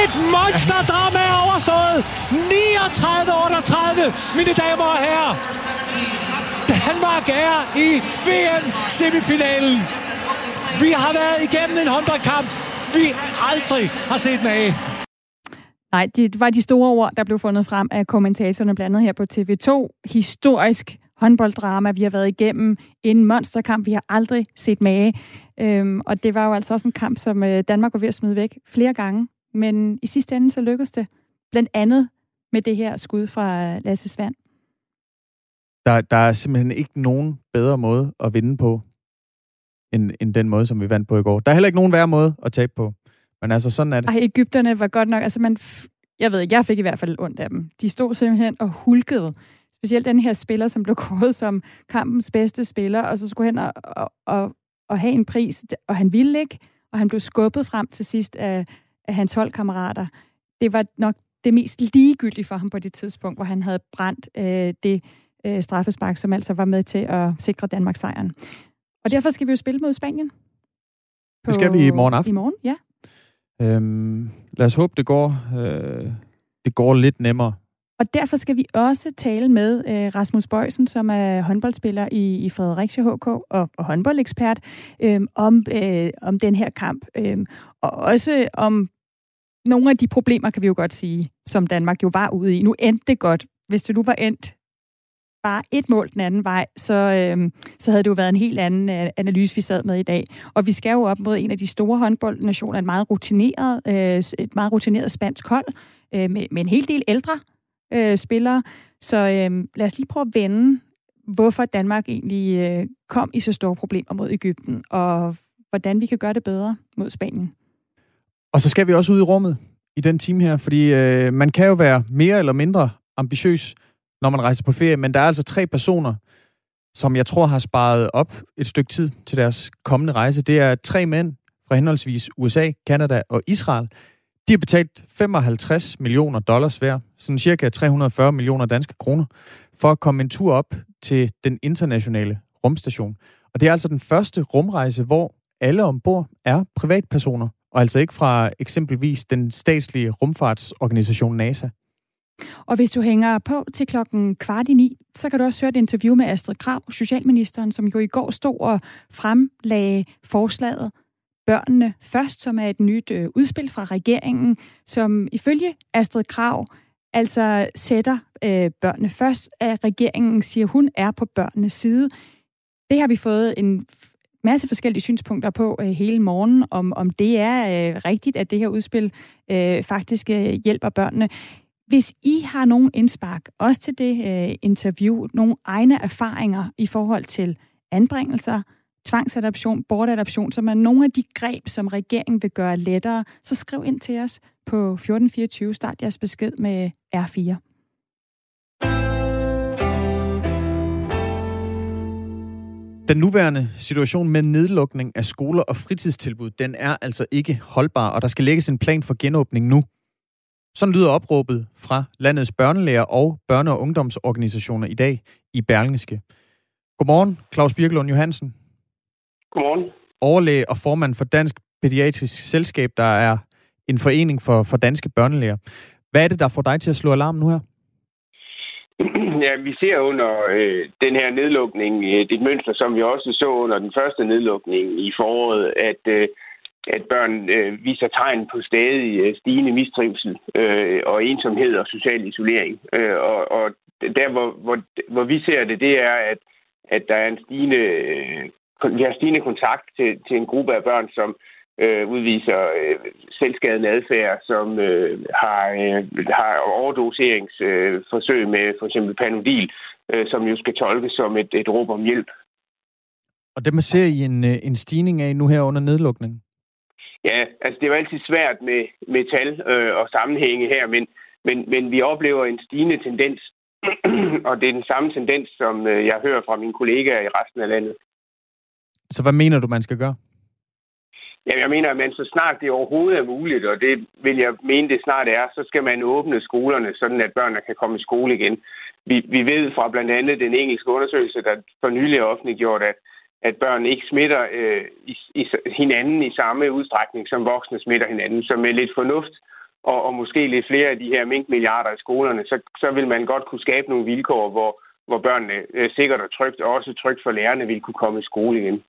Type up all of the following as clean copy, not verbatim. Et monsterdrama er overstået. 39-38, mine damer og herrer. Danmark er i VM-semifinalen. Vi har været igennem en håndboldkamp, vi aldrig har set den af. Nej, det var de store ord, der blev fundet frem af kommentatorerne blandt andet her på TV2. Historisk håndbolddrama, vi har været igennem en monsterkamp, vi har aldrig set mage. Og det var jo altså også en kamp, som Danmark var ved at smide væk flere gange. Men i sidste ende så lykkedes det blandt andet med det her skud fra Lasse Svane. Der er simpelthen ikke nogen bedre måde at vinde på, end den måde, som vi vandt på i går. Der er heller ikke nogen værre måde at tabe på. Men altså, sådan er det. Ej, Egypterne var godt nok... Altså, jeg ved ikke, jeg fik i hvert fald ondt af dem. De stod simpelthen og hulkede. Specielt den her spiller, som blev kåret som kampens bedste spiller, og så skulle hen og have en pris, og han ville ikke, og han blev skubbet frem til sidst af hans holdkammerater. Det var nok det mest ligegyldige for ham på det tidspunkt, hvor han havde brændt det straffespark, som altså var med til at sikre Danmarks sejren. Og derfor skal vi jo spille mod Spanien. Det skal vi i morgen aften. I morgen, ja. Lad os håbe, det går, lidt nemmere. Og derfor skal vi også tale med Rasmus Bøjsen, som er håndboldspiller i Fredericia HK og håndboldekspert, om den her kamp. Og også om nogle af de problemer, kan vi jo godt sige, som Danmark jo var ude i. Nu endte det godt. Hvis det nu var endt bare et mål den anden vej, så havde det jo været en helt anden analyse, vi sad med i dag. Og vi skal jo op mod en af de store håndboldnationer, et meget rutineret spansk hold, med en hel del ældre spillere. Så lad os lige prøve at vende, hvorfor Danmark egentlig kom i så store problemer mod Egypten, og hvordan vi kan gøre det bedre mod Spanien. Og så skal vi også ud i rummet i den time her, fordi man kan jo være mere eller mindre ambitiøs, når man rejser på ferie, men der er altså 3 personer, som jeg tror har sparet op et stykke tid til deres kommende rejse. Det er 3 mænd fra henholdsvis USA, Canada og Israel. De har betalt $55 million hver, sådan cirka 340 millioner danske kroner, for at komme en tur op til den internationale rumstation. Og det er altså den første rumrejse, hvor alle ombord er privatpersoner, og altså ikke fra eksempelvis den statslige rumfartsorganisation NASA. Og hvis du hænger på til 8:45, så kan du også høre et interview med Astrid Krag, socialministeren, som jo i går stod og fremlagde forslaget Børnene Først, som er et nyt udspil fra regeringen, som ifølge Astrid Krag altså sætter børnene først. Regeringen siger, hun er på børnenes side. Det har vi fået en masse forskellige synspunkter på hele morgen, om det er rigtigt, at det her udspil faktisk hjælper børnene. Hvis I har nogen indspark, også til det interview, nogle egne erfaringer i forhold til anbringelser, tvangsadoption, bortadoption, som er nogle af de greb, som regeringen vil gøre lettere, så skriv ind til os på 1424. Start jeres besked med R4. Den nuværende situation med nedlukning af skoler og fritidstilbud, den er altså ikke holdbar, og der skal lægges en plan for genåbning nu. Sådan lyder opråbet fra landets børnelæger og børne- og ungdomsorganisationer i dag i Berlingske. Godmorgen, Claus Birkelund Johansen. Godmorgen. Overlæge og formand for Dansk Pædiatrisk Selskab, der er en forening for danske børnelæger. Hvad er det, der får dig til at slå alarm nu her? Ja, vi ser under den her nedlukning, det mønster, som vi også så under den første nedlukning i foråret, at børn viser tegn på stadig stigende mistrivsel og ensomhed og social isolering. Og der, hvor vi ser det er, at der er en stigende, vi har stigende kontakt til en gruppe af børn, som udviser selvskadende adfærd, som har overdoseringsforsøg med for eksempel Panodil, som jo skal tolkes som et råb om hjælp. Og det man ser I en stigning af nu her under nedlukningen? Ja, altså det er jo altid svært med tal og sammenhænge her, men vi oplever en stigende tendens, og det er den samme tendens, som jeg hører fra mine kollegaer i resten af landet. Så hvad mener du, man skal gøre? Ja, jeg mener, at man så snart det overhovedet er muligt, og det vil jeg mene, det snart er, så skal man åbne skolerne, sådan at børnene kan komme i skole igen. Vi ved fra blandt andet den engelske undersøgelse, der for nylig er offentliggjort, at børn ikke smitter hinanden i samme udstrækning, som voksne smitter hinanden. Så med lidt fornuft og måske lidt flere af de her minkmilliarder i skolerne, så vil man godt kunne skabe nogle vilkår, hvor børnene sikkert og trygt, og også trygt for lærerne, vil kunne komme i skole igen.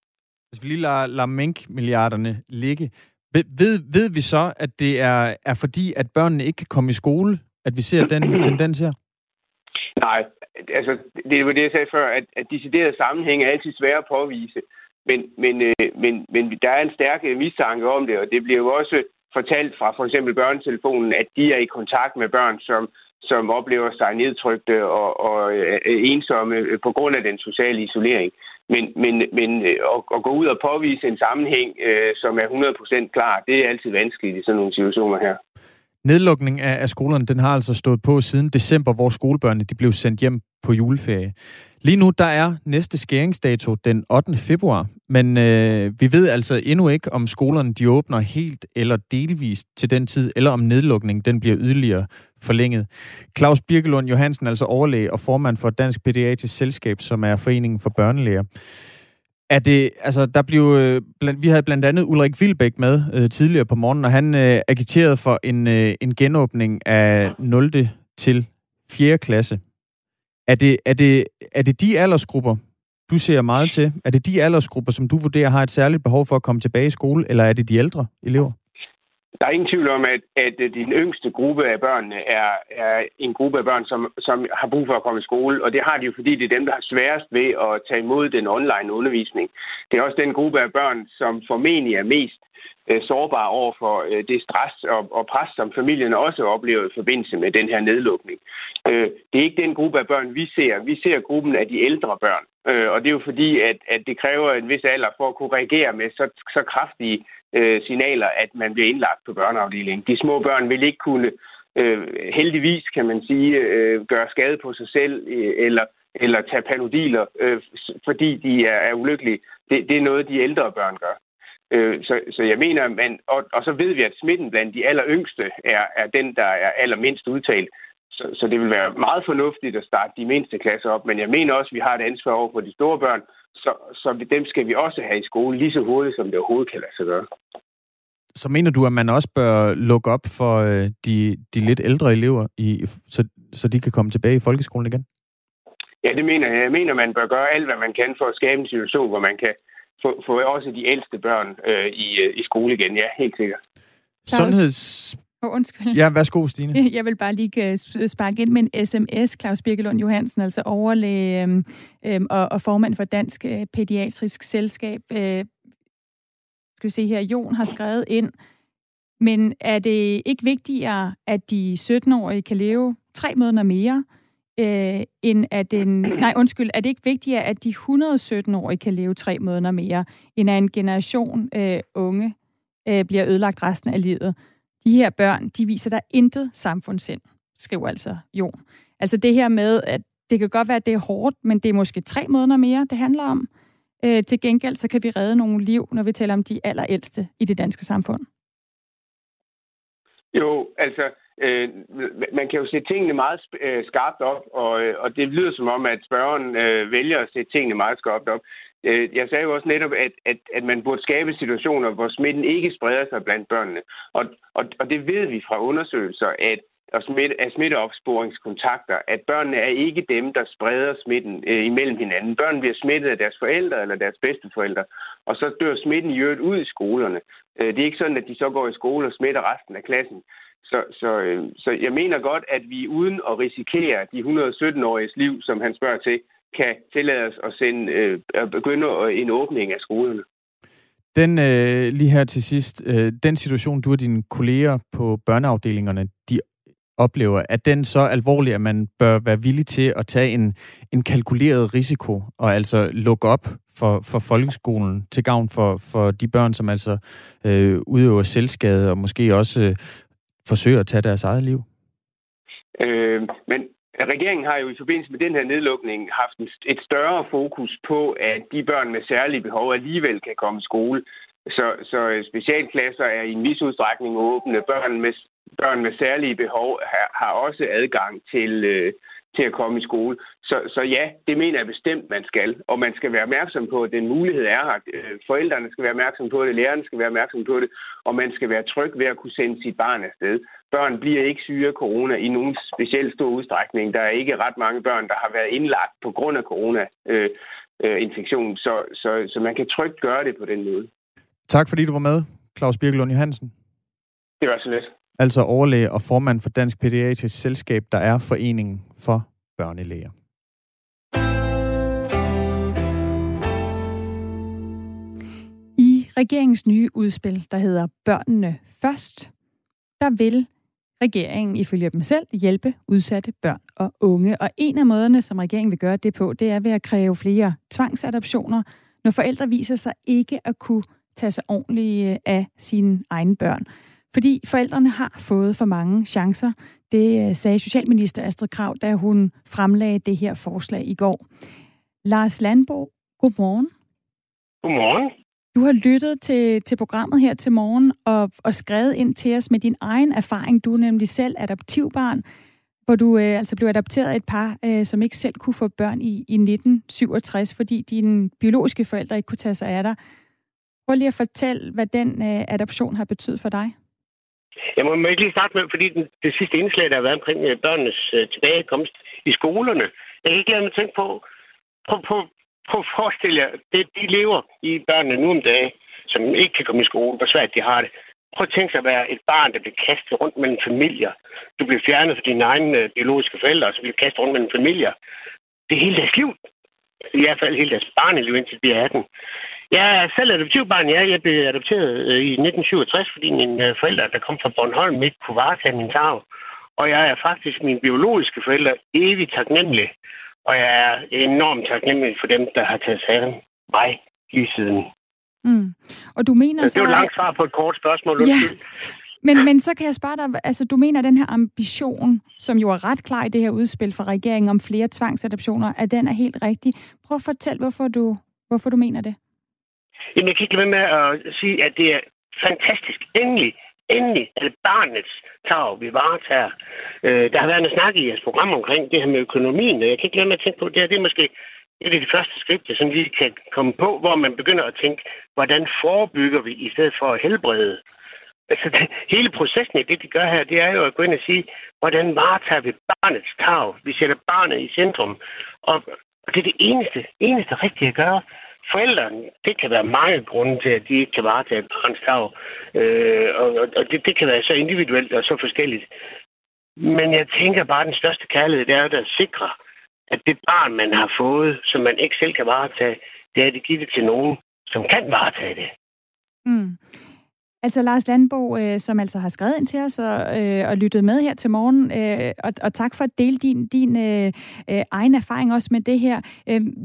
Hvis vi lige lader minkmilliarderne ligge, ved vi så, at det er fordi, at børnene ikke kan komme i skole, at vi ser den tendens her? Nej, altså det var det, jeg sagde før, at deciderede sammenhæng er altid svære at påvise. Men der er en stærk mistanke om det, og det bliver jo også fortalt fra for eksempel børnetelefonen, at de er i kontakt med børn, som oplever sig nedtrykte og ensomme på grund af den sociale isolering. Men at gå ud og påvise en sammenhæng, som er 100% klar, det er altid vanskeligt i sådan nogle situationer her. Nedlukningen af skolerne, den har altså stået på siden december, hvor skolebørnene de blev sendt hjem på juleferie. Lige nu, der er næste skæringsdato den 8. februar, men vi ved altså endnu ikke, om skolerne de åbner helt eller delvist til den tid, eller om nedlukningen den bliver yderligere forlænget. Claus Birkelund Johansen, altså overlæge og formand for Dansk Pædiatrisk Selskab, som er foreningen for børnelæger. Er det, altså, vi havde blandt andet Ulrik Wilbæk med tidligere på morgenen, og han agiterede for en genåbning af 0. til 4. klasse. Er det de aldersgrupper, du ser meget til? Er det de aldersgrupper, som du vurderer har et særligt behov for at komme tilbage i skole, eller er det de ældre elever? Der er ingen tvivl om, at den yngste gruppe af børnene er en gruppe af børn, som har brug for at komme i skole. Og det har de jo, fordi det er dem, der har sværest ved at tage imod den online undervisning. Det er også den gruppe af børn, som formentlig er mest sårbare over for det stress og pres, som familien også oplever i forbindelse med den her nedlukning. Det er ikke den gruppe af børn, vi ser. Vi ser gruppen af de ældre børn. Og det er jo fordi, at det kræver en vis alder for at kunne reagere med så kraftige signaler, at man bliver indlagt på børneafdelingen. De små børn vil ikke kunne, heldigvis kan man sige, gøre skade på sig selv eller tage panodiler, fordi de er ulykkelige. Det er noget, de ældre børn gør. Så jeg mener, og så ved vi, at smitten blandt de aller yngste er den, der er allermindst udtalt. Så det vil være meget fornuftigt at starte de mindste klasser op, men jeg mener også, at vi har et ansvar over for de store børn, så dem skal vi også have i skole lige så hurtigt, som det overhovedet kan lade sig gøre. Så mener du, at man også bør lukke op for de lidt ældre elever, så de kan komme tilbage i folkeskolen igen? Ja, det mener jeg. Jeg mener, man bør gøre alt, hvad man kan for at skabe en situation, hvor man kan få også de ældste børn i skole igen. Ja, helt sikkert. Undskyld. Ja, værsgo, Stine. Jeg vil bare lige sparke ind med en sms. Claus Birkelund Johansen, altså overlæge og formand for Dansk Pædiatrisk Selskab. Skal vi se her, Jon har skrevet ind. Men er det ikke vigtigere, at de 17-årige kan leve 3 måneder mere, er det ikke vigtigere, at de 117-årige kan leve 3 måneder mere, end at en generation unge bliver ødelagt resten af livet? De her børn, de viser der intet samfundssind, skriver altså Jon. Altså det her med, at det kan godt være, at det er hårdt, men det er måske 3 måneder mere, det handler om. Til gengæld, så kan vi redde nogle liv, når vi taler om de allerældste i det danske samfund. Jo, altså, man kan jo sætte tingene meget skarpt op, og det lyder som om, at spørgeren vælger at sætte tingene meget skarpt op. Jeg sagde jo også netop, at man burde skabe situationer, hvor smitten ikke spreder sig blandt børnene. Og det ved vi fra undersøgelser af smitteopsporingskontakter, at børnene er ikke dem, der spreder smitten imellem hinanden. Børnene bliver smittet af deres forældre eller deres bedsteforældre, og så dør smitten i øvrigt ud i skolerne. Det er ikke sådan, at de så går i skole og smitter resten af klassen. Så jeg mener godt, at vi uden at risikere de 117-åriges liv, som han spørger til, kan tillade os at begynde en åbning af skolerne. Lige her til sidst, den situation, du og dine kolleger på børneafdelingerne, de oplever, er den så alvorlig, at man bør være villig til at tage en kalkuleret risiko, og altså lukke op for folkeskolen til gavn for de børn, som altså udøver selvskade, og måske også forsøger at tage deres eget liv? Men regeringen har jo i forbindelse med den her nedlukning haft et større fokus på, at de børn med særlige behov alligevel kan komme i skole. Så specialklasser er i en vis udstrækning åbne. Børn med særlige behov har også adgang til, til at komme i skole. Så ja, det mener jeg bestemt, man skal. Og man skal være opmærksom på, at den mulighed er her. Forældrene skal være opmærksom på det, lærerne skal være opmærksom på det, og man skal være tryg ved at kunne sende sit barn afsted. Børn bliver ikke syge af corona i nogen specielt stor udstrækning. Der er ikke ret mange børn, der har været indlagt på grund af corona-infektionen, så man kan trygt gøre det på den måde. Tak fordi du var med, Claus Birkelund Johansen. Det var så lidt. Altså overlæge og formand for Dansk Pædiatrisk Selskab, der er foreningen for børnelæger. I regeringens nye udspil, der hedder Børnene Først, der vil regeringen ifølge dem selv hjælpe udsatte børn og unge. Og en af måderne, som regeringen vil gøre det på, det er ved at kræve flere tvangsadoptioner, når forældre viser sig ikke at kunne tage sig ordentligt af sine egne børn. Fordi forældrene har fået for mange chancer, det sagde socialminister Astrid Krag, da hun fremlagde det her forslag i går. Lars Landborg, godmorgen. Godmorgen. Du har lyttet til programmet her til morgen og skrevet ind til os med din egen erfaring. Du er nemlig selv adoptivbarn, hvor du altså blev adopteret af et par, som ikke selv kunne få børn i 1967, fordi dine biologiske forældre ikke kunne tage sig af dig. Prøv lige at fortælle, hvad den adoption har betydet for dig. Jeg må ikke lige starte med, fordi det sidste indslag, der har været omkring børnenes tilbagekomst i skolerne. Jeg kan ikke lade mig tænke på, prøv at forestille jer, det de lever i børnene nu om dagen, som ikke kan komme i skole, hvor svært de har det. Prøv at tænke sig at være et barn, der bliver kastet rundt mellem familier. Du bliver fjernet fra dine egne biologiske forældre, og så bliver kastet rundt mellem familier. Det er hele deres liv. I hvert fald hele deres barneliv, indtil de er 18. Jeg er selv adoptivbarn, ja. Jeg blev adopteret i 1967, fordi mine forældre, der kom fra Bornholm, ikke kunne varetage min tarv. Og jeg er faktisk mine biologiske forældre evigt taknemmelig. Og jeg er enormt taknemmelig for dem, der har taget sig af mig lige siden. Mm. Og du mener så... Det er jo langt svar på et kort spørgsmål. Ja. Men så kan jeg spørge dig, altså du mener, at den her ambition, som jo er ret klar i det her udspil fra regeringen om flere tvangsadoptioner, at den er helt rigtig. Prøv at fortæl, hvorfor du mener det. Jamen, jeg kan ikke lade være med at sige, at det er fantastisk. Endelig er det barnets tarv, vi varetager. Der har været noget snak i jeres program omkring det her med økonomien, og jeg kan ikke lade være med at tænke på, at det er måske et af de første skridt, jeg sådan lige kan komme på, hvor man begynder at tænke, hvordan forebygger vi i stedet for at helbrede? Altså, hele processen af det, de gør her, det er jo at gå ind og sige, hvordan varetager vi barnets tarv? Vi sætter barnet i centrum, og det er det eneste rigtige at gøre. Forældrene, det kan være mange grunde til, at de ikke kan varetage et barns tarv. Og det kan være så individuelt og så forskelligt. Men jeg tænker bare, at den største kærlighed, det er at sikre, at det barn, man har fået, som man ikke selv kan varetage, det er at give det til nogen, som kan varetage det. Mm. Altså Lars Landborg, som altså har skrevet ind til os og lyttet med her til morgen, og tak for at dele din egen erfaring også med det her.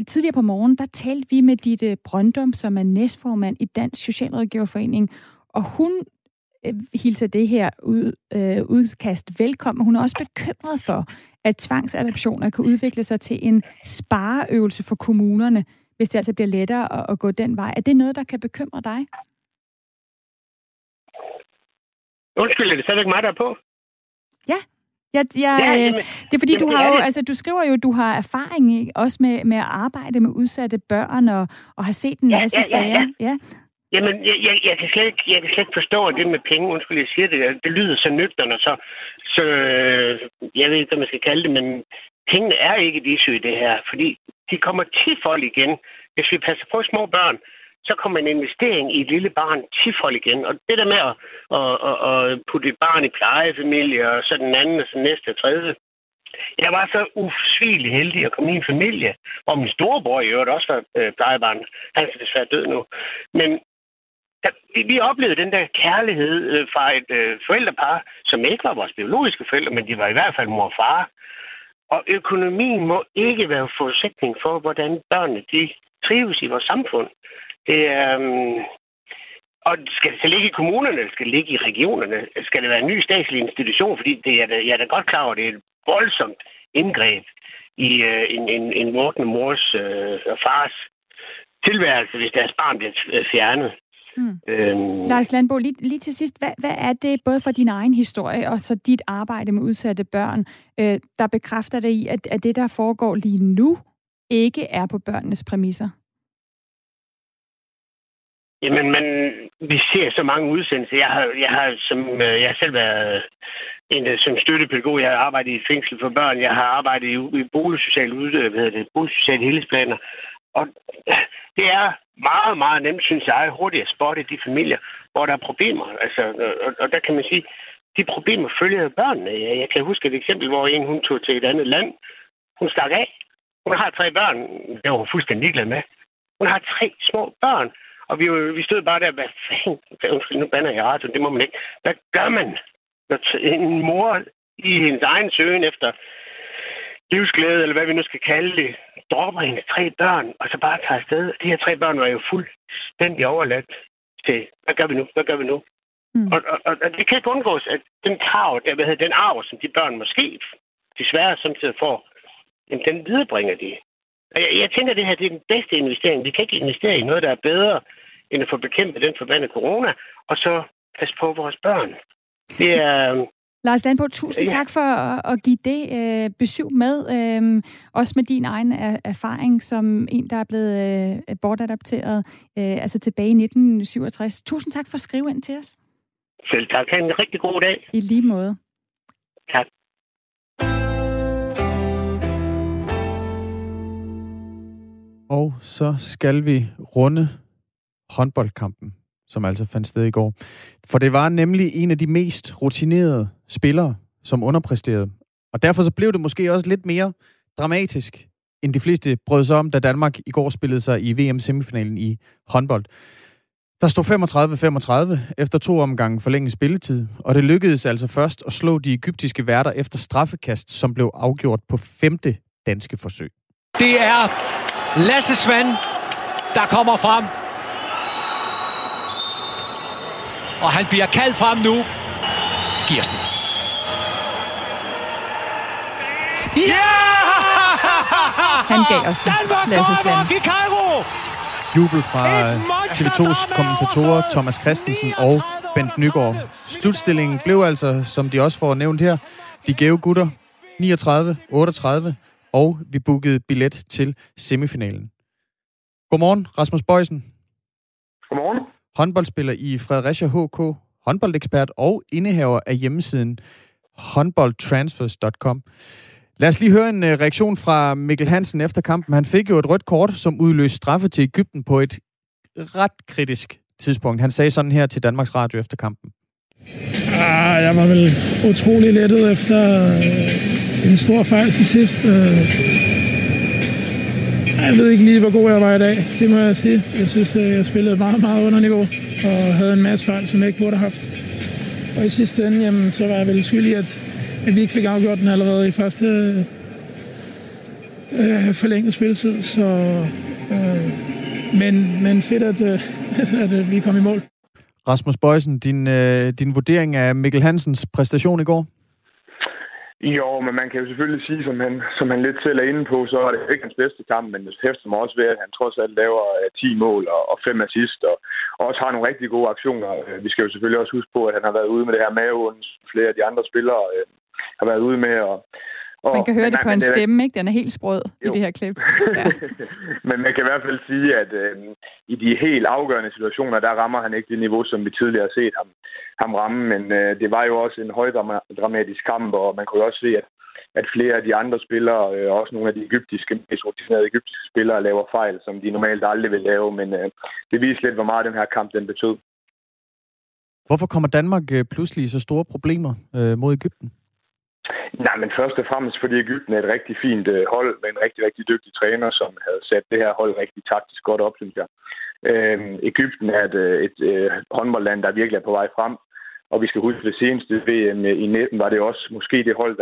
Tidligere på morgen, der talte vi med Ditte Brøndum, som er næstformand i Dansk Socialrådgiverforening, og hun hilser det her udkast velkommen. Hun er også bekymret for, at tvangsadoptioner kan udvikle sig til en spareøvelse for kommunerne, hvis det altså bliver lettere at gå den vej. Er det noget, der kan bekymre dig? Undskyld, er det stadigvæk mig, der er på? Ja. Det er fordi, jamen, du skriver jo, at du har erfaring ikke? Også med at arbejde med udsatte børn og har set en masse sager. Ja. Jamen, jeg kan slet ikke forstå, at det med penge, undskyld, jeg siger det, det lyder så nøgterne, så jeg ved ikke, hvad man skal kalde det, men pengene er ikke et issue i det her, fordi de kommer tifold igen. Hvis vi passer på små børn, så kommer en investering i et lille barn tifold igen. Og det der med at putte et barn i plejefamilie, og så den anden, og så næste og tredje. Jeg var så usvigeligt heldig at komme i en familie, og min storebror i øvrigt også var plejebarn. Han er desværre død nu. Men vi oplevede den der kærlighed fra et forældrepar, som ikke var vores biologiske forældre, men de var i hvert fald mor og far. Og økonomien må ikke være en forudsætning for, hvordan børnene de trives i vores samfund. Og skal det så ligge i kommunerne, eller skal det ligge i regionerne? Skal det være en ny statslig institution? Fordi jeg er da godt klar over, at det er et voldsomt indgreb i en vordende mors og fars tilværelse, hvis deres barn bliver fjernet. Lars Landborg, lige til sidst, hvad er det både for din egen historie og så dit arbejde med udsatte børn, der bekræfter dig i, at det, der foregår lige nu, ikke er på børnenes præmisser? Jamen, vi ser så mange udsendelser. Jeg har selv været som støttepædagog. Jeg har arbejdet i et fængsel for børn. Jeg har arbejdet i boligsociale helhedsplaner. Og det er meget, meget nemt, synes jeg, hurtigt at spotte de familier, hvor der er problemer. Altså, og der kan man sige, de problemer følger børnene. Jeg kan huske et eksempel, hvor hun tog til et andet land. Hun stak af. Hun har 3 børn. Det var hun fuldstændig ligeglad med. Hun har 3 små børn. Og vi stod bare der, hvad fanden, nu bander jeg radioen, det må man ikke. Hvad gør man, når en mor i hendes egen søgen efter livsglæde, eller hvad vi nu skal kalde det, dropper hendes 3 børn, og så bare tager afsted? De her 3 børn var jo fuldstændig overladt til, hvad gør vi nu, hvad gør vi nu? Og det kan ikke undgås, at den arv, som de børn måske desværre samtidig får, den viderebringer de. Jeg tænker, at det her det er den bedste investering. Vi kan ikke investere i noget, der er bedre, end at få bekæmpet den forbandede corona, og så passe på vores børn. Det er... Lars Landborg, tusind tak for at give det besøg med. Også med din egen erfaring som en, der er blevet bortadopteret altså tilbage i 1967. Tusind tak for at skrive ind til os. Selv tak. Ha' en rigtig god dag. I lige måde. Tak. Og så skal vi runde håndboldkampen, som altså fandt sted i går. For det var nemlig en af de mest rutinerede spillere, som underpræsterede. Og derfor så blev det måske også lidt mere dramatisk, end de fleste brød sig om, da Danmark i går spillede sig i VM-semifinalen i håndbold. Der stod 35-35 efter 2 omgange forlænget spilletid, og det lykkedes altså først at slå de egyptiske værter efter straffekast, som blev afgjort på 5. danske forsøg. Det er Lasse Svane, der kommer frem. Og han bliver kaldt frem nu. Giver den. Ja! Han gav os Danmark går nok i Kairo! Jubel fra TV2's kommentatorer Thomas Christensen og Bent Nygaard. Slutstillingen blev altså, som de også får nævnt her, de gave gutter 39-38. Og vi bookede billet til semifinalen. Godmorgen, Rasmus Bøjsen. Godmorgen. Håndboldspiller i Fredericia HK, håndboldekspert og indehaver af hjemmesiden håndboldtransfers.com. Lad os lige høre en reaktion fra Mikkel Hansen efter kampen. Han fik jo et rødt kort, som udløste straffe til Egypten på et ret kritisk tidspunkt. Han sagde sådan her til Danmarks Radio efter kampen. Jeg var vel utrolig lettet efter... en stor fejl til sidst. Jeg ved ikke lige, hvor god jeg var i dag. Det må jeg sige. Jeg synes, jeg spillede meget, meget under niveau. Og havde en masse fejl, som jeg ikke burde have haft. Og i sidste ende, jamen, så var jeg vel skyldig, at vi ikke fik afgjort den allerede i første forlænget spilletid. Så, men fedt, at vi kom i mål. Rasmus Bøjsen, din vurdering af Mikkel Hansens præstation i går? Jo, men man kan jo selvfølgelig sige, som han lidt selv er inde på, så er det ikke hans bedste kamp, men det hæfter mig også ved, at han trods alt laver 10 mål og 5 assist, og også har nogle rigtig gode aktioner. Vi skal jo selvfølgelig også huske på, at han har været ude med det her maveonds. Flere af de andre spillere har været ude med, og man kan høre det på hans stemme, ikke? Den er helt sprød jo. I det her klip. Ja. Men man kan i hvert fald sige, at i de helt afgørende situationer, der rammer han ikke det niveau, som vi tidligere har set ham ramme. Men det var jo også en højdramatisk kamp, og man kunne jo også se, at flere af de andre spillere, også nogle af de egyptiske spillere, laver fejl, som de normalt aldrig vil lave. Men det viser lidt, hvor meget den her kamp den betød. Hvorfor kommer Danmark pludselig så store problemer mod Egypten? Nej, men først og fremmest, fordi Egypten er et rigtig fint hold med en rigtig, rigtig dygtig træner, som havde sat det her hold rigtig taktisk godt op, synes jeg. Egypten er et håndboldland, der virkelig er på vej frem, og vi skal huske det seneste VM i 19 var det også måske det hold,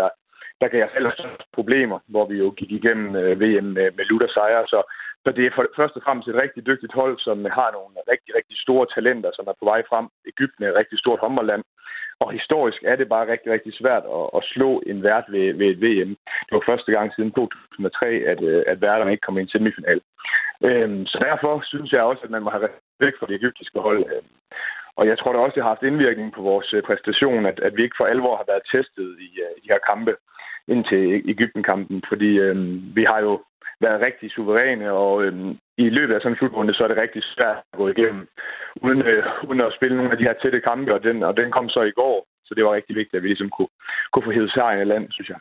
der kan jeg selv have problemer, hvor vi jo gik igennem VM med lutter sejre, så det er først og fremmest et rigtig dygtigt hold, som har nogle rigtig, rigtig store talenter, som er på vej frem. Egypten er et rigtig stort håndboldland. Og historisk er det bare rigtig, rigtig svært at slå en vært ved et VM. Det var første gang siden 2003, at værterne ikke kom ind i semifinalen. Så derfor synes jeg også, at man må have væk fra det egyptiske hold. Og jeg tror da også, det har haft indvirkning på vores præstation, at vi ikke for alvor har været testet i de her kampe indtil Egypten-kampen, fordi vi har jo været rigtig suveræne, og i løbet af sådan en slutrunde, så er det rigtig svært at gå igennem, uden at spille nogle af de her tætte kampe, og den kom så i går, så det var rigtig vigtigt, at vi ligesom kunne få hævet sejren i land, synes jeg.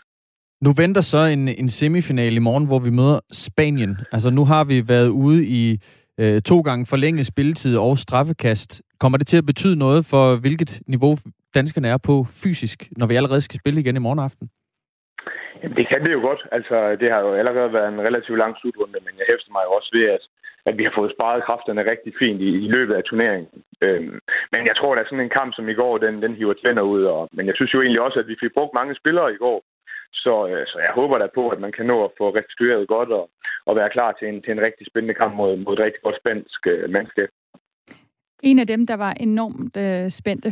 Nu venter så en semifinal i morgen, hvor vi møder Spanien. Altså nu har vi været ude i 2 gange forlænget spilletid og straffekast. Kommer det til at betyde noget for, hvilket niveau danskerne er på fysisk, når vi allerede skal spille igen i morgen aften? Jamen, det kan det jo godt. Altså, det har jo allerede været en relativt lang slutrunde, men jeg hæfter mig jo også ved, at vi har fået sparet kræfterne rigtig fint i løbet af turneringen. Men jeg tror, der er sådan en kamp som i går, den hiver tænder ud. Men jeg synes jo egentlig også, at vi fik brugt mange spillere i går. Så jeg håber da på, at man kan nå at få restitueret godt og være klar til en rigtig spændende kamp mod et rigtig godt spansk mandskab. En af dem, der var enormt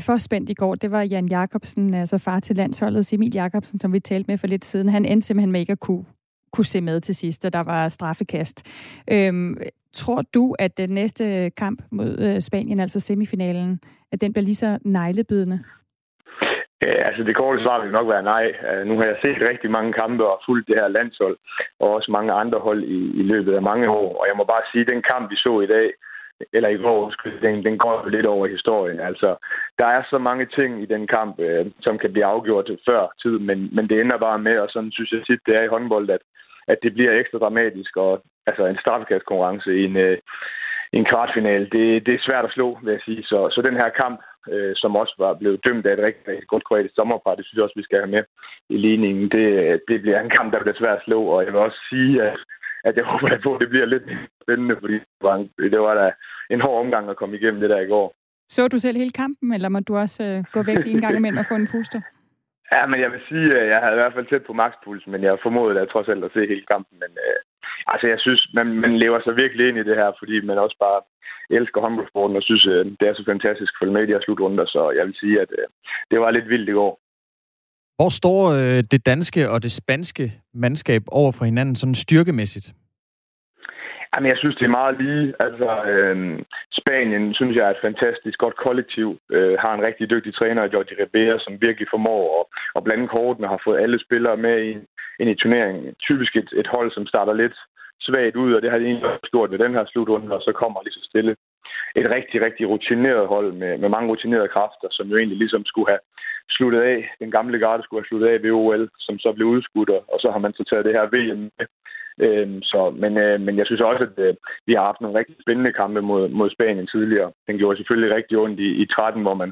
forspændt i går, det var Jan Jacobsen, altså far til landsholdets Emil Jacobsen, som vi talte med for lidt siden. Han endte simpelthen med ikke at kunne se med til sidst, og der var straffekast. Tror du, at den næste kamp mod Spanien, altså semifinalen, at den bliver lige så neglebidende? Altså det korte svar vil nok være nej. Nu har jeg set rigtig mange kampe og fulgt det her landshold, og også mange andre hold i løbet af mange år. Og jeg må bare sige, at den kamp, vi så i dag, eller i går, den går jo lidt over historien. Altså, der er så mange ting i den kamp, som kan blive afgjort før tid, men det ender bare med, og sådan synes jeg tit, det er i håndbold, at det bliver ekstra dramatisk, og altså en straffekastkonkurrence i en kvartfinale, det er svært at slå, vil jeg sige. Så den her kamp, som også var blevet dømt af et rigtig godt kroatisk sommerpar, det synes jeg også, vi skal have med i ligningen. Det bliver en kamp, der bliver svært at slå, og jeg vil også sige, at jeg håber på, at det bliver lidt spændende, fordi det var da en hård omgang at komme igennem det der i går. Så du selv hele kampen, eller må du også gå væk en gang imellem og få en puster? Ja, men jeg vil sige, at jeg havde i hvert fald tæt på makspuls, men jeg formodede da trods alt at se hele kampen. Men altså, jeg synes, man lever sig virkelig ind i det her, fordi man også bare elsker håndboldsporten og synes, det er så fantastisk at følge med i de her slutrunder. Så jeg vil sige, at det var lidt vildt i går. Hvor står det danske og det spanske mandskab over for hinanden sådan styrkemæssigt? Jamen, jeg synes, det er meget lige. Altså, Spanien, synes jeg, er et fantastisk godt kollektiv. Har en rigtig dygtig træner, Jordi Rivera, som virkelig formår at blande kortene og har fået alle spillere med ind i turneringen. Typisk et hold, som starter lidt svagt ud, og det har det egentlig også gjort ved den her slutrunde, og så kommer lige så stille et rigtig, rigtig rutineret hold med mange rutinerede kræfter, som jo egentlig ligesom skulle have sluttet af. Den gamle garde skulle have sluttet af ved OL, som så blev udskudt, og så har man så taget det her VM med. Men jeg synes også, at vi har haft nogle rigtig spændende kampe mod Spanien tidligere. Den gjorde selvfølgelig rigtig ondt i 13, hvor man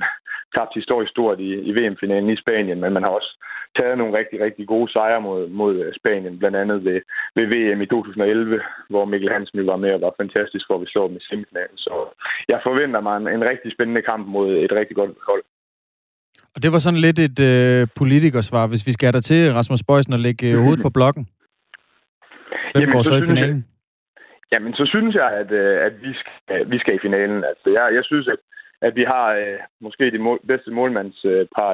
tabte historisk stort i VM-finalen i Spanien, men man har også taget nogle rigtig, rigtig gode sejre mod Spanien, blandt andet ved VM i 2011, hvor Mikkel Hansen var med og var fantastisk, hvor vi slog dem i semifinalen. Så jeg forventer mig en rigtig spændende kamp mod et rigtig godt hold. Og det var sådan lidt et politikersvar, hvis vi skal der til Rasmus Bøjsen og lægge hovedet på blokken. Så synes jeg, at vi skal i finalen. Altså, jeg synes, at vi har måske det bedste målmandspar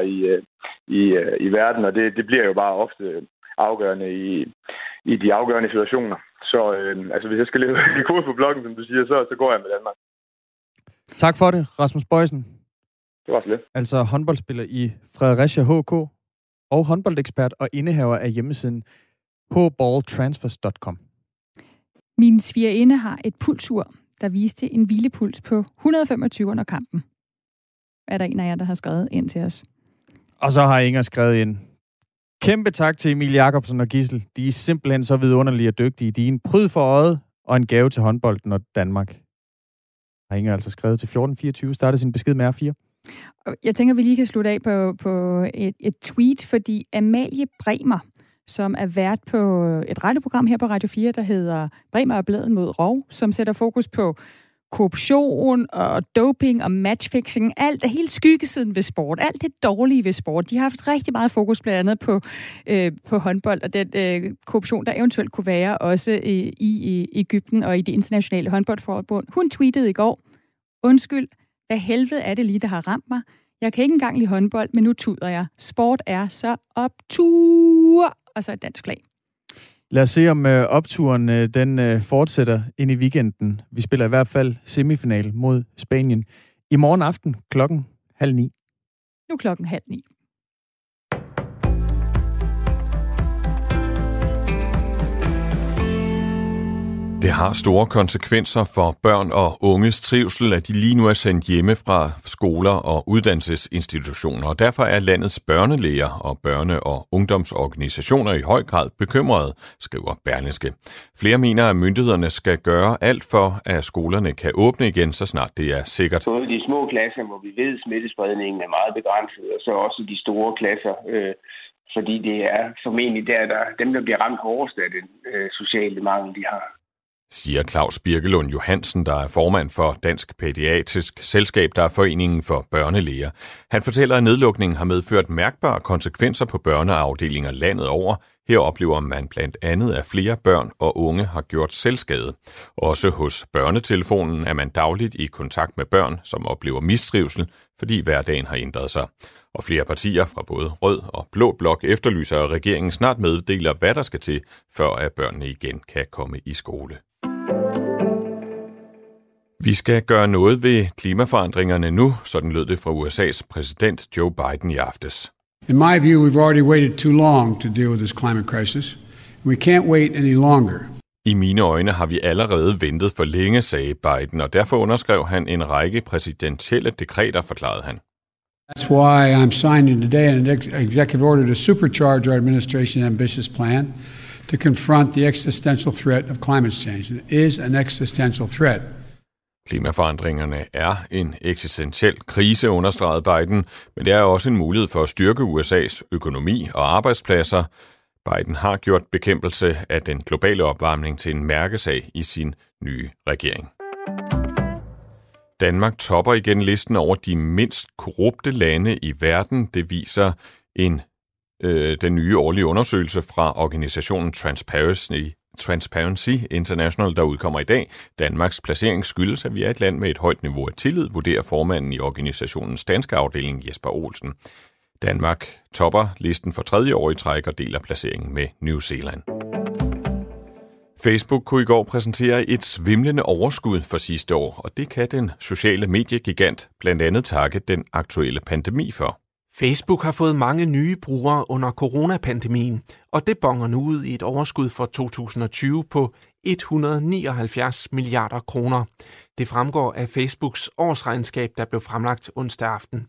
i verden, og det bliver jo bare ofte afgørende i de afgørende situationer. Så altså, hvis jeg skal lægge kode på bloggen, som du siger, så går jeg med Danmark. Tak for det, Rasmus Bøjsen. Det var så lidt. Altså håndboldspiller i Fredericia HK og håndboldekspert og indehaver af hjemmesiden hballtransfers.com. Min svigerinde har et pulsur, der viste en hvilepuls på 125 under kampen. Er der en af jer, der har skrevet ind til os? Og så har Inger skrevet ind. Kæmpe tak til Emil Jacobsen og Gissel. De er simpelthen så vidunderlige og dygtige. De er en pryd for øjet og en gave til håndbolden og Danmark. Har Inger altså skrevet til 1424, startede sin besked med R4. Jeg tænker, vi lige kan slutte af på et tweet, fordi Amalie Bremer, som er vært på et radioprogram her på Radio 4, der hedder Bremer og Bladet mod Rov, som sætter fokus på korruption og doping og matchfixing. Alt er hele skyggesiden ved sport. Alt det dårlige ved sport. De har haft rigtig meget fokus blandt andet på håndbold og den korruption, der eventuelt kunne være også i Egypten og i det internationale håndboldforbund. Hun tweetede i går, undskyld, hvad helvede er det lige, der har ramt mig? Jeg kan ikke engang lide håndbold, men nu tuder jeg. Sport er så optur. Og så et dansk flag. Lad os se, om opturen den fortsætter ind i weekenden. Vi spiller i hvert fald semifinal mod Spanien. I morgen aften klokken 8:30. Nu klokken 8:30. Det har store konsekvenser for børn og unges trivsel, at de lige nu er sendt hjemme fra skoler og uddannelsesinstitutioner, og derfor er landets børnelæger og børne- og ungdomsorganisationer i høj grad bekymrede, skriver Berlingske. Flere mener, at myndighederne skal gøre alt for, at skolerne kan åbne igen, så snart det er sikkert. Både de små klasser, hvor vi ved, at smittespredningen er meget begrænset, og så også de store klasser, fordi det er formentlig dem, der bliver ramt hårdest af den sociale mangel, de har. Siger Claus Birkelund Johansen, der er formand for Dansk Pædiatrisk Selskab, der er foreningen for børnelæger. Han fortæller, at nedlukningen har medført mærkbare konsekvenser på børneafdelinger landet over. Her oplever man blandt andet, at flere børn og unge har gjort selvskade. Også hos børnetelefonen er man dagligt i kontakt med børn, som oplever mistrivsel, fordi hverdagen har ændret sig. Og flere partier fra både rød og blå blok efterlyser, at regeringen snart meddeler, hvad der skal til, før at børnene igen kan komme i skole. Vi skal gøre noget ved klimaforandringerne nu, sådan lød det fra USA's præsident Joe Biden i aftes. In my view, we've already waited too long to deal with this climate crisis. We can't wait any longer. I mine øjne har vi allerede ventet for længe, sagde Biden, og derfor underskrev han en række præsidentielle dekreter, forklarede han. That's why I'm signing today an executive order to supercharge our administration's ambitious plan to confront the existential threat of climate change. It is an existential threat. Klimaforandringerne er en eksistentiel krise, understregede Biden, men det er også en mulighed for at styrke USA's økonomi og arbejdspladser. Biden har gjort bekæmpelse af den globale opvarmning til en mærkesag i sin nye regering. Danmark topper igen listen over de mindst korrupte lande i verden. Det viser den nye årlige undersøgelse fra organisationen Transparency International, der udkommer i dag. Danmarks placering skyldes, at vi er et land med et højt niveau af tillid, vurderer formanden i organisationens danske afdeling Jesper Olsen. Danmark topper listen for tredje år i træk og deler placeringen med New Zealand. Facebook kunne i går præsentere et svimlende overskud for sidste år, og det kan den sociale mediegigant blandt andet takke den aktuelle pandemi for. Facebook har fået mange nye brugere under coronapandemien, og det bonger nu ud i et overskud for 2020 på 179 milliarder kroner. Det fremgår af Facebooks årsregnskab, der blev fremlagt onsdag aften.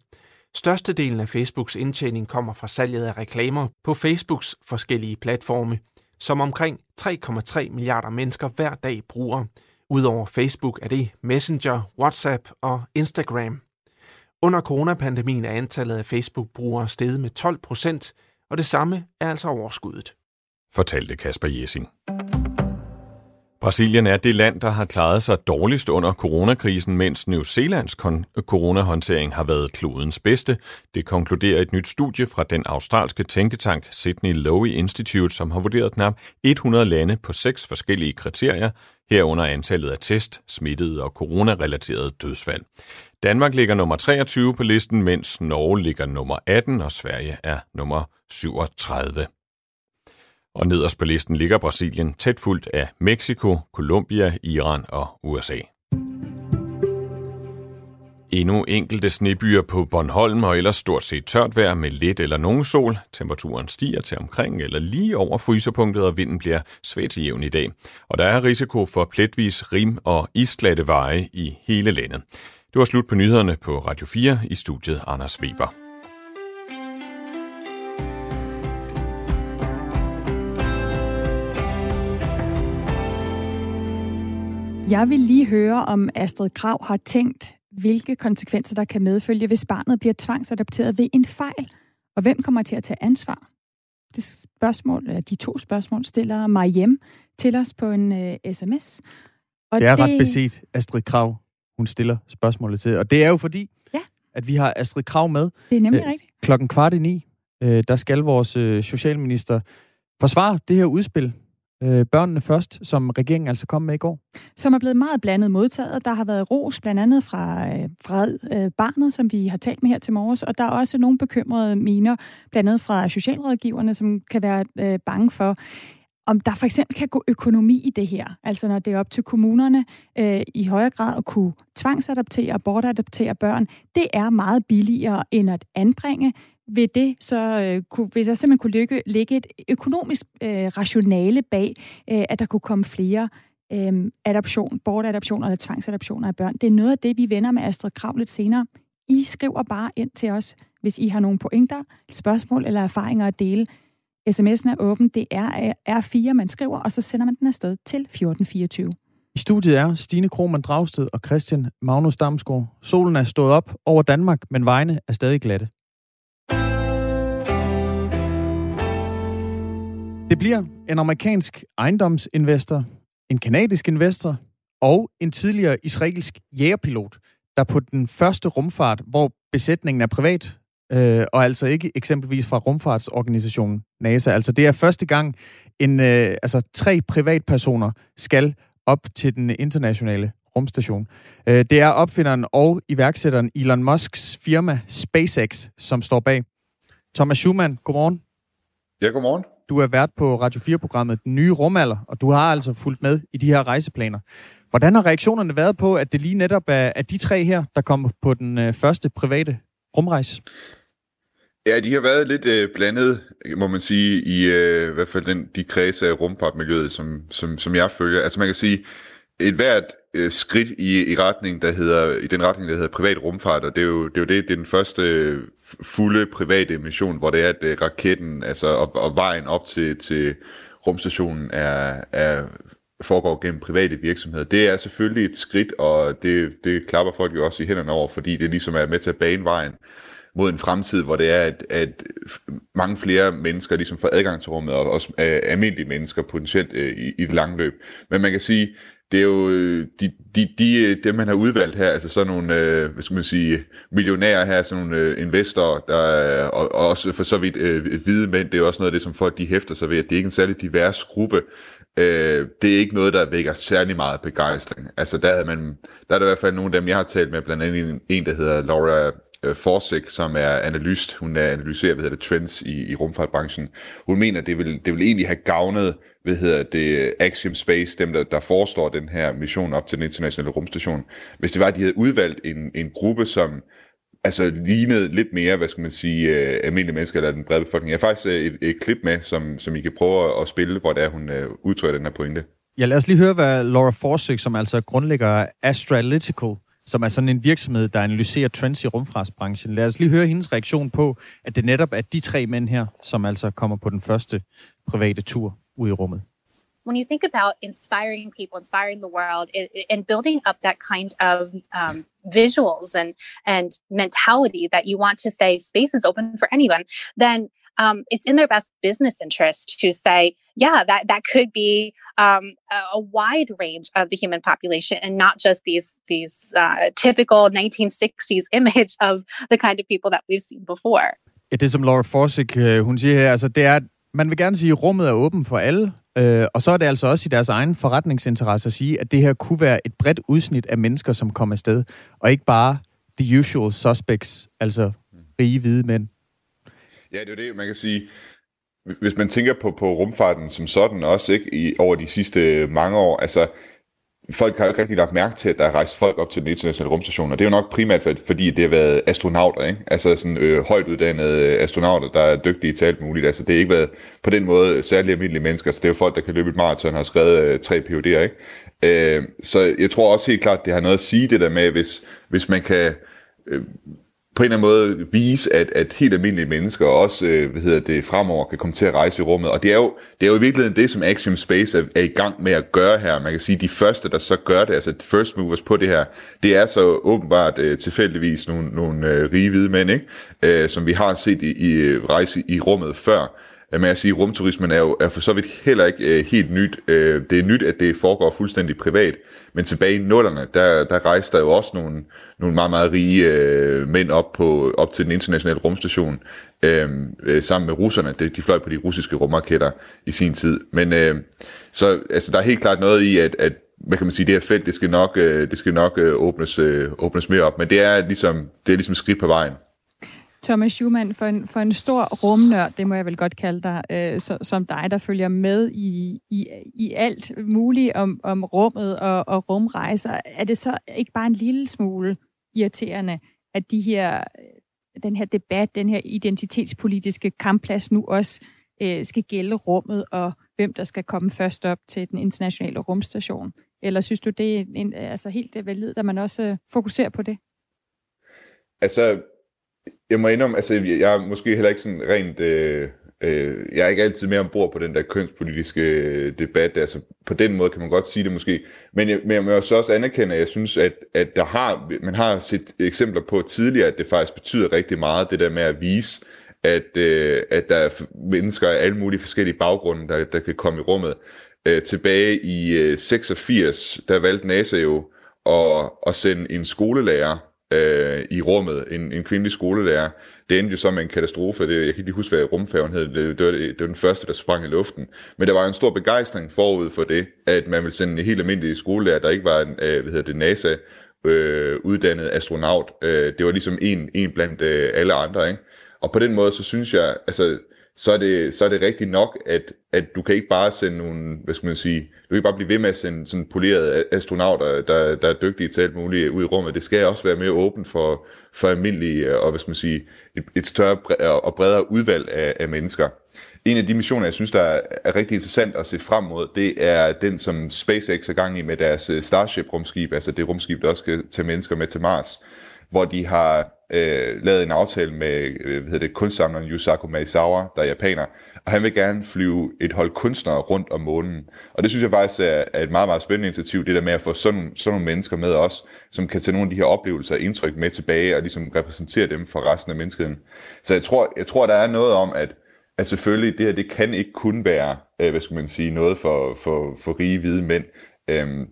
Størstedelen af Facebooks indtjening kommer fra salget af reklamer på Facebooks forskellige platforme, som omkring 3,3 milliarder mennesker hver dag bruger. Udover Facebook er det Messenger, WhatsApp og Instagram. Under coronapandemien er antallet af Facebook-brugere steget med 12%, og det samme er altså overskuddet, fortalte Kasper Jessing. Brasilien er det land, der har klaret sig dårligst under coronakrisen, mens New Zealands coronahåndtering har været klodens bedste. Det konkluderer et nyt studie fra den australske tænketank Sydney Lowy Institute, som har vurderet knap 100 lande på 6 forskellige kriterier, herunder antallet af test, smittede og coronarelaterede dødsfald. Danmark ligger nummer 23 på listen, mens Norge ligger nummer 18, og Sverige er nummer 37. Og nederst på listen ligger Brasilien, tæt fulgt af Mexico, Colombia, Iran og USA. Endnu enkelte snebyer på Bornholm og ellers stort set tørt vejr med lidt eller nogen sol. Temperaturen stiger til omkring eller lige over frysepunktet, og vinden bliver svætjævn i dag. Og der er risiko for pletvis rim- og isglatte veje i hele landet. Det var slut på nyhederne på Radio 4 i studiet Anders Weber. Jeg vil lige høre, om Astrid Krag har tænkt, hvilke konsekvenser der kan medfølge, hvis barnet bliver tvangsadopteret ved en fejl, og hvem kommer til at tage ansvar? Det spørgsmål, de 2 spørgsmål stiller Mariem til os på en sms. Og det er ret beset Astrid Krag, hun stiller spørgsmålet til. Og det er jo fordi, at vi har Astrid Krag med. Det er nemlig rigtigt. 8:45, der skal vores socialminister forsvare det her udspil. Børnene først, som regeringen altså kom med i går. Som er blevet meget blandet modtaget. Der har været ros blandt andet fra barnet, som vi har talt med her til morges, og der er også nogle bekymrede miner, blandt andet fra socialrådgiverne, som kan være bange for, om der for eksempel kan gå økonomi i det her. Altså når det er op til kommunerne i højere grad at kunne tvangsadoptere og bortadoptere børn, det er meget billigere end at anbringe. Ved det, så vil der simpelthen kunne ligge et økonomisk rationale bag, at der kunne komme flere adoption, bortadoptioner eller tvangsadoptioner af børn. Det er noget af det, vi vender med Astrid Krag lidt senere. I skriver bare ind til os, hvis I har nogle pointer, spørgsmål eller erfaringer at dele. SMS'en er åben. Det er R4, man skriver, og så sender man den afsted til 1424. I studiet er Stine Krohmann Dragsted og Christian Magnus Damsgaard. Solen er stået op over Danmark, men vejene er stadig glatte. Det bliver en amerikansk ejendomsinvestor, en kanadisk investor og en tidligere israelsk jægerpilot, der på den første rumfart, hvor besætningen er privat, og altså ikke eksempelvis fra rumfartsorganisationen NASA. Altså det er første gang, tre privatpersoner skal op til den internationale rumstation. Det er opfinderen og iværksætteren Elon Musks firma SpaceX, som står bag. Thomas Schumann, godmorgen. Ja, godmorgen. Du er vært på Radio 4-programmet Den Nye Rumalder, og du har altså fulgt med i de her rejseplaner. Hvordan har reaktionerne været på, at det lige netop er de tre her, der kommer på den første private rumrejse? Ja, de har været lidt blandet, må man sige, i hvert fald de kredse af rumfartmiljøet, som jeg følger. Altså man kan sige, et hvert skridt i den retning, der hedder privat rumfart, og det er den første fulde private mission, hvor det er, at raketten og vejen op til rumstationen foregår gennem private virksomheder. Det er selvfølgelig et skridt, og det klapper folk jo også i hænderne over, fordi det ligesom er med til at bane vejen mod en fremtid, hvor det er, at mange flere mennesker ligesom får adgang til rummet, og også almindelige mennesker potentielt i det lange løb. Men man kan sige, det er jo dem, man har udvalgt her, altså sådan nogle, hvad skal man sige, millionærer her, sådan nogle investorer, og også for så vidt hvide mænd, det er jo også noget af det, som folk de hæfter sig ved, at det er ikke en særlig divers gruppe. Det er ikke noget, der vækker særlig meget begejstring. Altså der er der i hvert fald nogle af dem, jeg har talt med, blandt andet en, der hedder Laura Forczyk, som er analyst. Hun analyserer trends i rumfartbranchen. Hun mener, at det vil egentlig have gavnet Axiom Space, dem der forestår den her mission op til den internationale rumstation. Hvis det var, at de havde udvalgt en gruppe, som lignede lidt mere, hvad skal man sige, almindelige mennesker eller den brede befolkning. Jeg har faktisk et klip med, som I kan prøve at spille, hvor det er, hun udtrykker den her pointe. Ja, lad os lige høre, hvad Laura Forczyk, som altså grundlægger Astralytical, som er sådan en virksomhed, der analyserer trends i rumfartsbranchen. Lad os lige høre hendes reaktion på, at det netop er de tre mænd her, som altså kommer på den første private tur ud i rummet. When you think about inspiring people, inspiring the world, and building up that kind of visuals and mentality that you want to say space is open for anyone, then it's in their best business interest to say, yeah, that could be a wide range of the human population and not just these typical 1960s image of the kind of people that we've seen before. Det er som Laura Forczyk, hun siger her, det er, man vil gerne sige, at rummet er åben for alle, og så er det altså også i deres egen forretningsinteresse at sige, at det her kunne være et bredt udsnit af mennesker, som kommer afsted, og ikke bare the usual suspects, altså rige hvide mænd. Ja, det er det, man kan sige. Hvis man tænker på rumfarten som sådan også, ikke, over de sidste mange år, folk har jo ikke rigtig lagt mærke til, at der er rejst folk op til den internationale rumstation, og det er jo nok primært, fordi det har været astronauter, ikke? Højt uddannede astronauter, der er dygtige til alt muligt. Det har ikke været på den måde særlig almindelige mennesker, så det er jo folk, der kan løbe et maraton og har skrevet 3 PhD'er, ikke? Så jeg tror også helt klart, det har noget at sige det der med, hvis man kan på en eller anden måde vise, at helt almindelige mennesker også fremover kan komme til at rejse i rummet. Og det er jo i virkeligheden det, som Axiom Space er i gang med at gøre her. Man kan sige, at de første, der så gør det, first movers på det her, det er så åbenbart tilfældigvis nogle rige hvide mænd, ikke? Som vi har set i rejse i rummet før. Men jeg siger, rumturismen er for så vidt heller ikke helt nyt. Det er nyt, at det foregår fuldstændig privat. Men tilbage i 00'erne, der rejste der jo også nogle meget, meget rige mænd op til den internationale rumstation sammen med russerne. De fløj på de russiske rumraketter i sin tid. Men der er helt klart noget i, at hvad kan man sige, det her felt, det skal nok åbnes mere op. Men det er ligesom skridt på vejen. Thomas Schumann, for en stor rumnørd, det må jeg vel godt kalde dig, som dig, der følger med i alt muligt om rummet og rumrejser, er det så ikke bare en lille smule irriterende, at den her debat, den her identitetspolitiske kampplads nu også skal gælde rummet og hvem der skal komme først op til den internationale rumstation? Eller synes du, det er helt validt, at man også fokuserer på det? Altså, jeg må indrømme, jeg er måske heller ikke sådan rent... jeg er ikke altid mere ombord på den der kønspolitiske debat. Altså, på den måde kan man godt sige det måske. Men jeg må også anerkende, at jeg synes, at man har set eksempler på tidligere, at det faktisk betyder rigtig meget, det der med at vise, at der er mennesker af alle mulige forskellige baggrunde, der kan komme i rummet. Tilbage i 86, der valgte NASA jo at sende en skolelærer i rummet, en kvindelig skolelærer. Det endte jo så med en katastrofe. Det, jeg kan ikke huske, hvad rumfærgen hed. Det var den første, der sprang i luften. Men der var en stor begejstring forud for det, at man ville sende en helt almindelig skolelærer, der ikke var en NASA-uddannet astronaut. Det var ligesom en blandt alle andre, ikke? Og på den måde, så synes jeg... Altså, så er det rigtigt nok, at du kan ikke bare sende nogle, hvad skal man sige, du kan ikke bare blive ved med at sende sådan polerede astronauter, der er dygtige til alt muligt ud i rummet. Det skal også være mere åbent for almindelige, og hvad skal man sige, et større og bredere udvalg af mennesker. En af de missioner, jeg synes, der er rigtig interessant at se frem mod, det er den, som SpaceX er gang i med deres Starship-rumskib, altså det rumskib, der også skal tage mennesker med til Mars, hvor de har lavet en aftale med kunstsamleren Yusaku Maezawa, der er japaner, og han vil gerne flyve et hold kunstnere rundt om månen. Og det synes jeg faktisk er et meget, meget spændende initiativ, det der med at få sådan nogle mennesker med os, som kan tage nogle af de her oplevelser og indtryk med tilbage og ligesom repræsentere dem for resten af menneskeheden. Så jeg tror der er noget om, at selvfølgelig det her, det kan ikke kun være, noget for rige hvide mænd.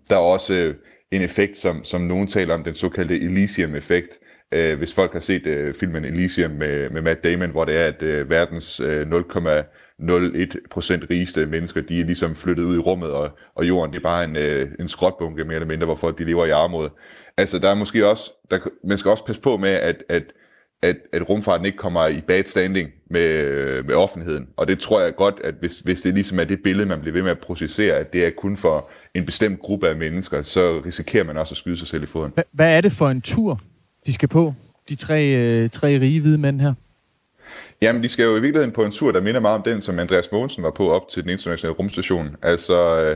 Der er også en effekt, som nogen taler om, den såkaldte Elysium-effekt. Hvis folk har set filmen Elysium med Matt Damon, hvor det er, at verdens 0,01% rigeste mennesker, de er ligesom flyttet ud i rummet, og jorden, det er bare en skrotbunke mere eller mindre, hvor folk de lever i armod. Altså, der er måske også, man skal også passe på med, at rumfarten ikke kommer i bad standing med offentligheden. Og det tror jeg godt, at hvis det ligesom er det billede, man bliver ved med at processere, at det er kun for en bestemt gruppe af mennesker, så risikerer man også at skyde sig selv i foden. Hvad er det for en tur, de skal på, de tre rige hvide mænd her? Jamen, de skal jo i virkeligheden på en tur, der minder meget om den, som Andreas Mogensen var på op til den internationale rumstation. Altså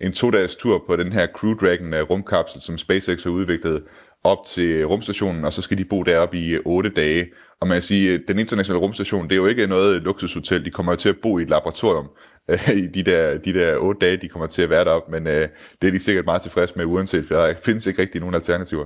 en 2-dages tur på den her Crew Dragon rumkapsel, som SpaceX har udviklet op til rumstationen, og så skal de bo deroppe i 8 dage. Og man kan sige, at den internationale rumstation, det er jo ikke noget luksushotel. De kommer jo til at bo i et laboratorium i de der 8 dage, de kommer til at være deroppe, men det er de sikkert meget tilfredse med, uanset, for der findes ikke rigtig nogen alternativer.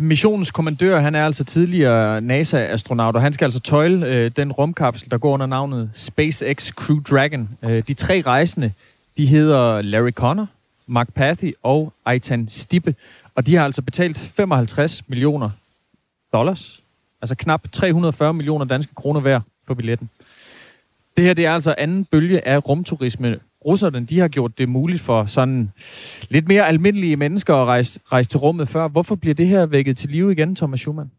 Missionens kommandør, han er altså tidligere NASA-astronaut, og han skal altså tøjle den rumkapsel, der går under navnet SpaceX Crew Dragon. De 3 rejsende, de hedder Larry Connor, Mark Pathy og Eitan Stippe, og de har altså betalt $55 million, altså knap 340 millioner danske kroner hver for billetten. Det her, det er altså anden bølge af rumturisme. Russerne, de har gjort det muligt for sådan lidt mere almindelige mennesker at rejse til rummet før. Hvorfor bliver det her vækket til live igen, Thomas Schumann?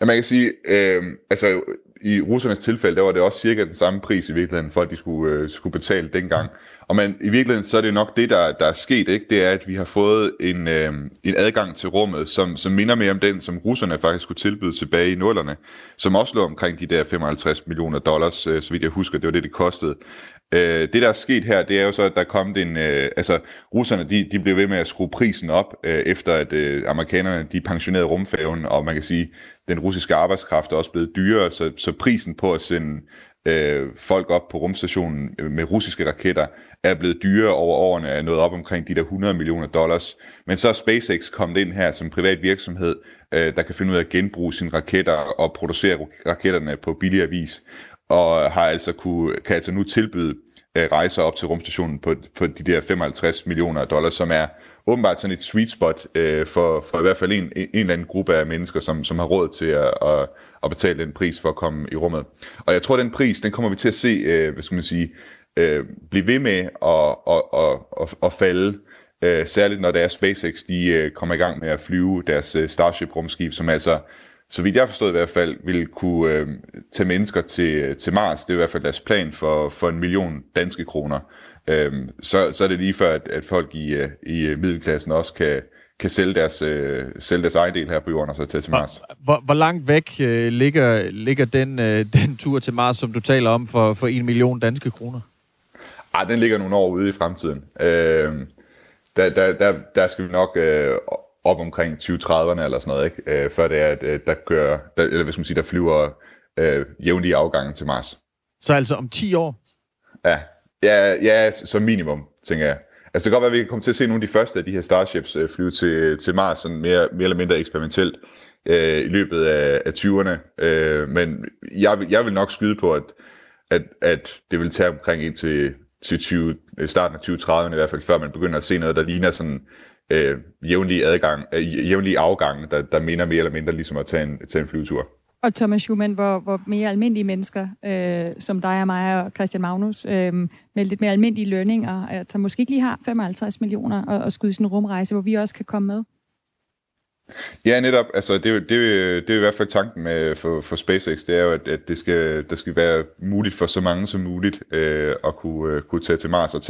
Ja, man kan sige, i russernes tilfælde, der var det også cirka den samme pris i virkeligheden, folk de skulle betale dengang. Og men i virkeligheden, så er det nok det, der er sket, ikke? Det er, at vi har fået en adgang til rummet, som minder mere om den, som russerne faktisk skulle tilbyde tilbage i 00'erne, som også lå omkring de der $55 million, så vidt jeg husker, det var det, det kostede. Det, der er sket her, det er jo så, at der er kommet russerne, de blev ved med at skrue prisen op, efter at amerikanerne, de pensionerede rumfærgen, og man kan sige, den russiske arbejdskraft er også blevet dyrere, så prisen på at sende folk op på rumstationen med russiske raketter er blevet dyrere over årene, er nået op omkring de der $100 million. Men så er SpaceX kommet ind her som privat virksomhed, der kan finde ud af at genbruge sine raketter og producere raketterne på billigere vis, og kan nu tilbyde rejser op til rumstationen på de der $55 million, som er åbenbart sådan et sweet spot for i hvert fald en eller anden gruppe af mennesker, som har råd til at betale den pris for at komme i rummet. Og jeg tror, den pris, den kommer vi til at se, blive ved med at falde, særligt når der er SpaceX, de kommer i gang med at flyve deres Starship-rumskib, som altså så vidt jeg forstod i hvert fald, ville kunne tage mennesker til Mars. Det er i hvert fald deres plan for 1 million danske kroner. Så er det lige før, at folk i middelklassen også kan sælge deres ejendel her på jorden og så tage til Mars. Hvor langt væk ligger den tur til Mars, som du taler om, for 1 million danske kroner? Ah, den ligger nogle år ude i fremtiden. Der skal vi nok op omkring 2030'erne eller sådan noget, ikke? Før det er, at der flyver jævnlige afgange til Mars. Så altså om 10 år? Ja, som minimum, tænker jeg. Altså det kan godt være, at vi kan komme til at se nogle af de første af de her Starships flyve til Mars, sådan mere eller mindre eksperimentelt i løbet af 20'erne. Men jeg vil nok skyde på, at det vil tage omkring indtil starten af 2030'erne i hvert fald, før man begynder at se noget, der ligner sådan jævnlige afgange, der minder mere eller mindre ligesom at tage en flyvetur. Og Thomas Schumann, hvor mere almindelige mennesker, som dig og mig og Christian Magnus, med lidt mere almindelige lønninger, der måske ikke lige har 55 millioner og skyde sådan en rumrejse, hvor vi også kan komme med. Ja, netop. Altså, det er i hvert fald tanken med, for SpaceX, det er jo, at der skal være muligt for så mange som muligt at kunne tage til Mars og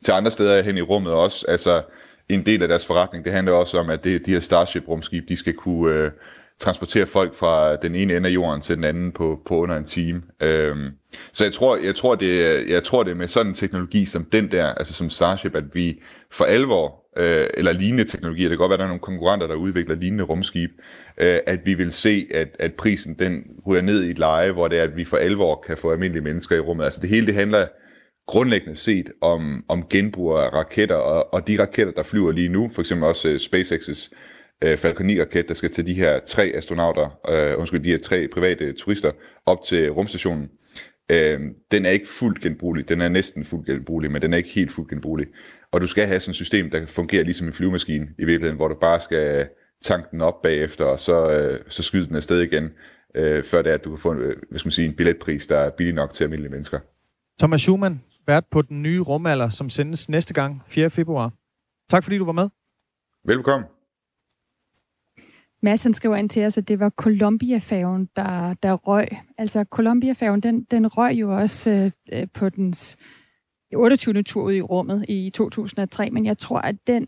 til andre steder hen i rummet også. Altså, en del af deres forretning, det handler også om, at de her Starship-rumskib, de skal kunne transportere folk fra den ene ende af jorden til den anden på under en time. Så jeg tror det er med sådan en teknologi som den der, altså som Starship, at vi for alvor, eller lignende teknologier, det kan godt være, at der er nogle konkurrenter, der udvikler lignende rumskib, at vi vil se, at prisen den ryger ned i et leje, hvor det er, at vi for alvor kan få almindelige mennesker i rummet. Altså det hele, det handler grundlæggende set om genbrug af raketter, og de raketter, der flyver lige nu, for eksempel også SpaceX's Falcon 9-raket, der skal til de her 3 astronauter, de her 3 private turister op til rumstationen. Den er ikke fuldt genbrugelig. Den er næsten fuldt genbrugelig, men den er ikke helt fuldt genbrugelig. Og du skal have sådan et system, der fungerer ligesom en flyvemaskine i virkeligheden, hvor du bare skal tanke den op bagefter, og så skyde den afsted igen, før det er, at du kan få en billetpris, der er billig nok til almindelige mennesker. Thomas Schumann, vært på den nye rumalder, som sendes næste gang 4. februar. Tak fordi du var med. Velbekomme. Mads skriver ind til os, at det var Columbia-færgen, der røg. Altså Columbia-færgen, den røg jo også på dens 28. tur ud i rummet i 2003, men jeg tror, at den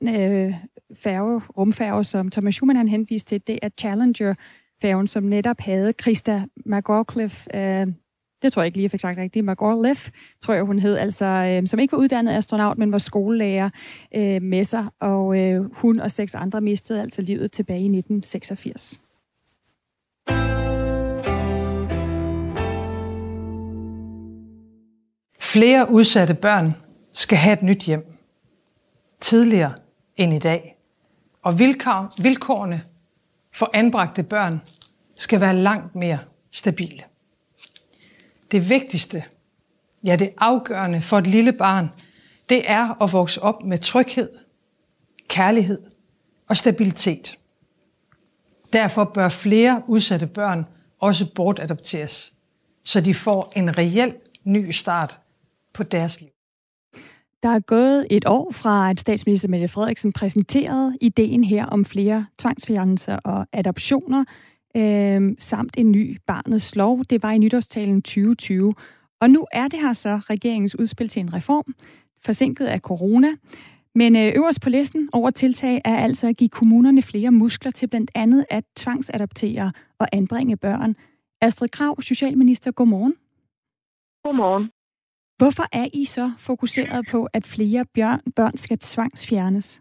rumfærge, som Thomas Schumann han henviste til, det er Challenger-færgen, som netop havde Krista McAuliffe, det tror jeg ikke lige, jeg fik sagt rigtigt, McAuliffe, tror jeg, hun hed, altså, som ikke var uddannet astronaut, men var skolelærer med sig, og hun og 6 andre mistede altså livet tilbage i 1986. Flere udsatte børn skal have et nyt hjem. Tidligere end i dag. Og vilkårene for anbragte børn skal være langt mere stabile. Det vigtigste, ja det afgørende for et lille barn, det er at vokse op med tryghed, kærlighed og stabilitet. Derfor bør flere udsatte børn også bortadopteres, så de får en reel ny start på deres liv. Der er gået et år fra, at statsminister Mette Frederiksen præsenterede ideen her om flere tvangsfjernelser og adoptioner, samt en ny barnets lov. Det var i nytårstalen 2020. Og nu er det her så regeringens udspil til en reform, forsinket af corona. Men øverst på listen over tiltag er altså at give kommunerne flere muskler til blandt andet at tvangsadoptere og anbringe børn. Astrid Krag, socialminister, godmorgen. Godmorgen. Hvorfor er I så fokuseret på, at flere børn skal tvangsfjernes?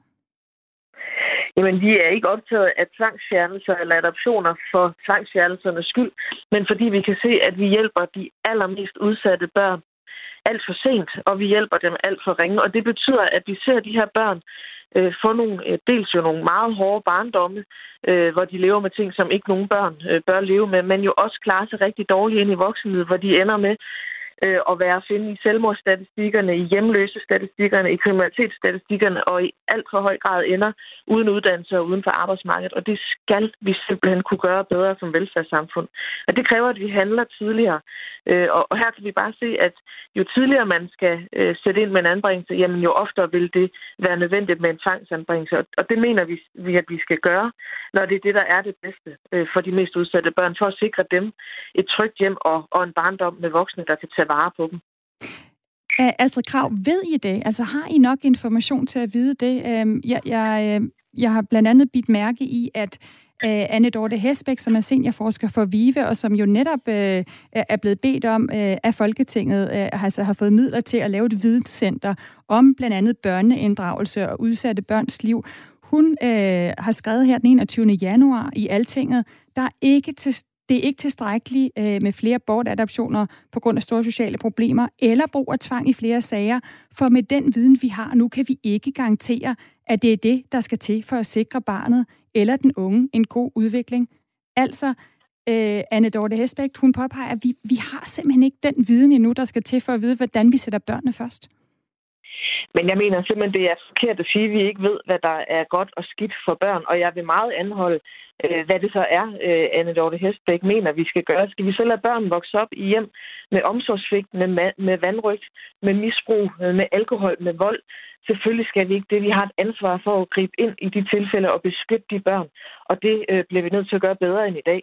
Jamen, vi er ikke optaget af tvangsfjernelser eller adoptioner for tvangsfjernelsernes skyld, men fordi vi kan se, at vi hjælper de allermest udsatte børn alt for sent, og vi hjælper dem alt for ringe. Og det betyder, at vi ser de her børn få nogle meget hårde barndomme, hvor de lever med ting, som ikke nogen børn bør leve med, men jo også klarer sig rigtig dårligt ind i voksenlivet, hvor de ender med og være at finde i selvmordsstatistikkerne, i hjemløsestatistikkerne, i kriminalitetsstatistikkerne, og i alt for høj grad ender uden uddannelse og uden for arbejdsmarkedet. Og det skal vi simpelthen kunne gøre bedre som velfærdssamfund. Og det kræver, at vi handler tidligere. Og her kan vi bare se, at jo tidligere man skal sætte ind med en anbringelse, jamen jo oftere vil det være nødvendigt med en tvangsanbringelse. Og det mener vi, at vi skal gøre, når det er det, der er det bedste for de mest udsatte børn, for at sikre dem et trygt hjem og en barndom med voksne, der kan tage vare på dem. Astrid Krag, ved I det? Altså har I nok information til at vide det? Jeg har blandt andet bidt mærke i, at Anne-Dorte Hesbæk, som er seniorforsker for VIVE, og som jo netop er blevet bedt om af Folketinget, altså har fået midler til at lave et videnscenter om blandt andet børneinddragelse og udsatte børns liv. Hun har skrevet her den 21. januar i Altinget, det er ikke tilstrækkeligt med flere bortadoptioner på grund af store sociale problemer eller brug af tvang i flere sager, for med den viden, vi har nu, kan vi ikke garantere, at det er det, der skal til for at sikre barnet eller den unge en god udvikling. Altså, Anne-Dorte Hesbæk, hun påpeger, at vi har simpelthen ikke den viden endnu, der skal til for at vide, hvordan vi sætter børnene først. Men jeg mener simpelthen, det er forkert at sige, at vi ikke ved, hvad der er godt og skidt for børn. Og jeg vil meget anholde, hvad det så er, Anne-Dorte Hesbæk mener, vi skal gøre. Skal vi så lade børn vokse op i hjem med omsorgsvigt, med vanrøgt, med misbrug, med alkohol, med vold? Selvfølgelig skal vi ikke det. Vi har et ansvar for at gribe ind i de tilfælde og beskytte de børn. Og det bliver vi nødt til at gøre bedre end i dag.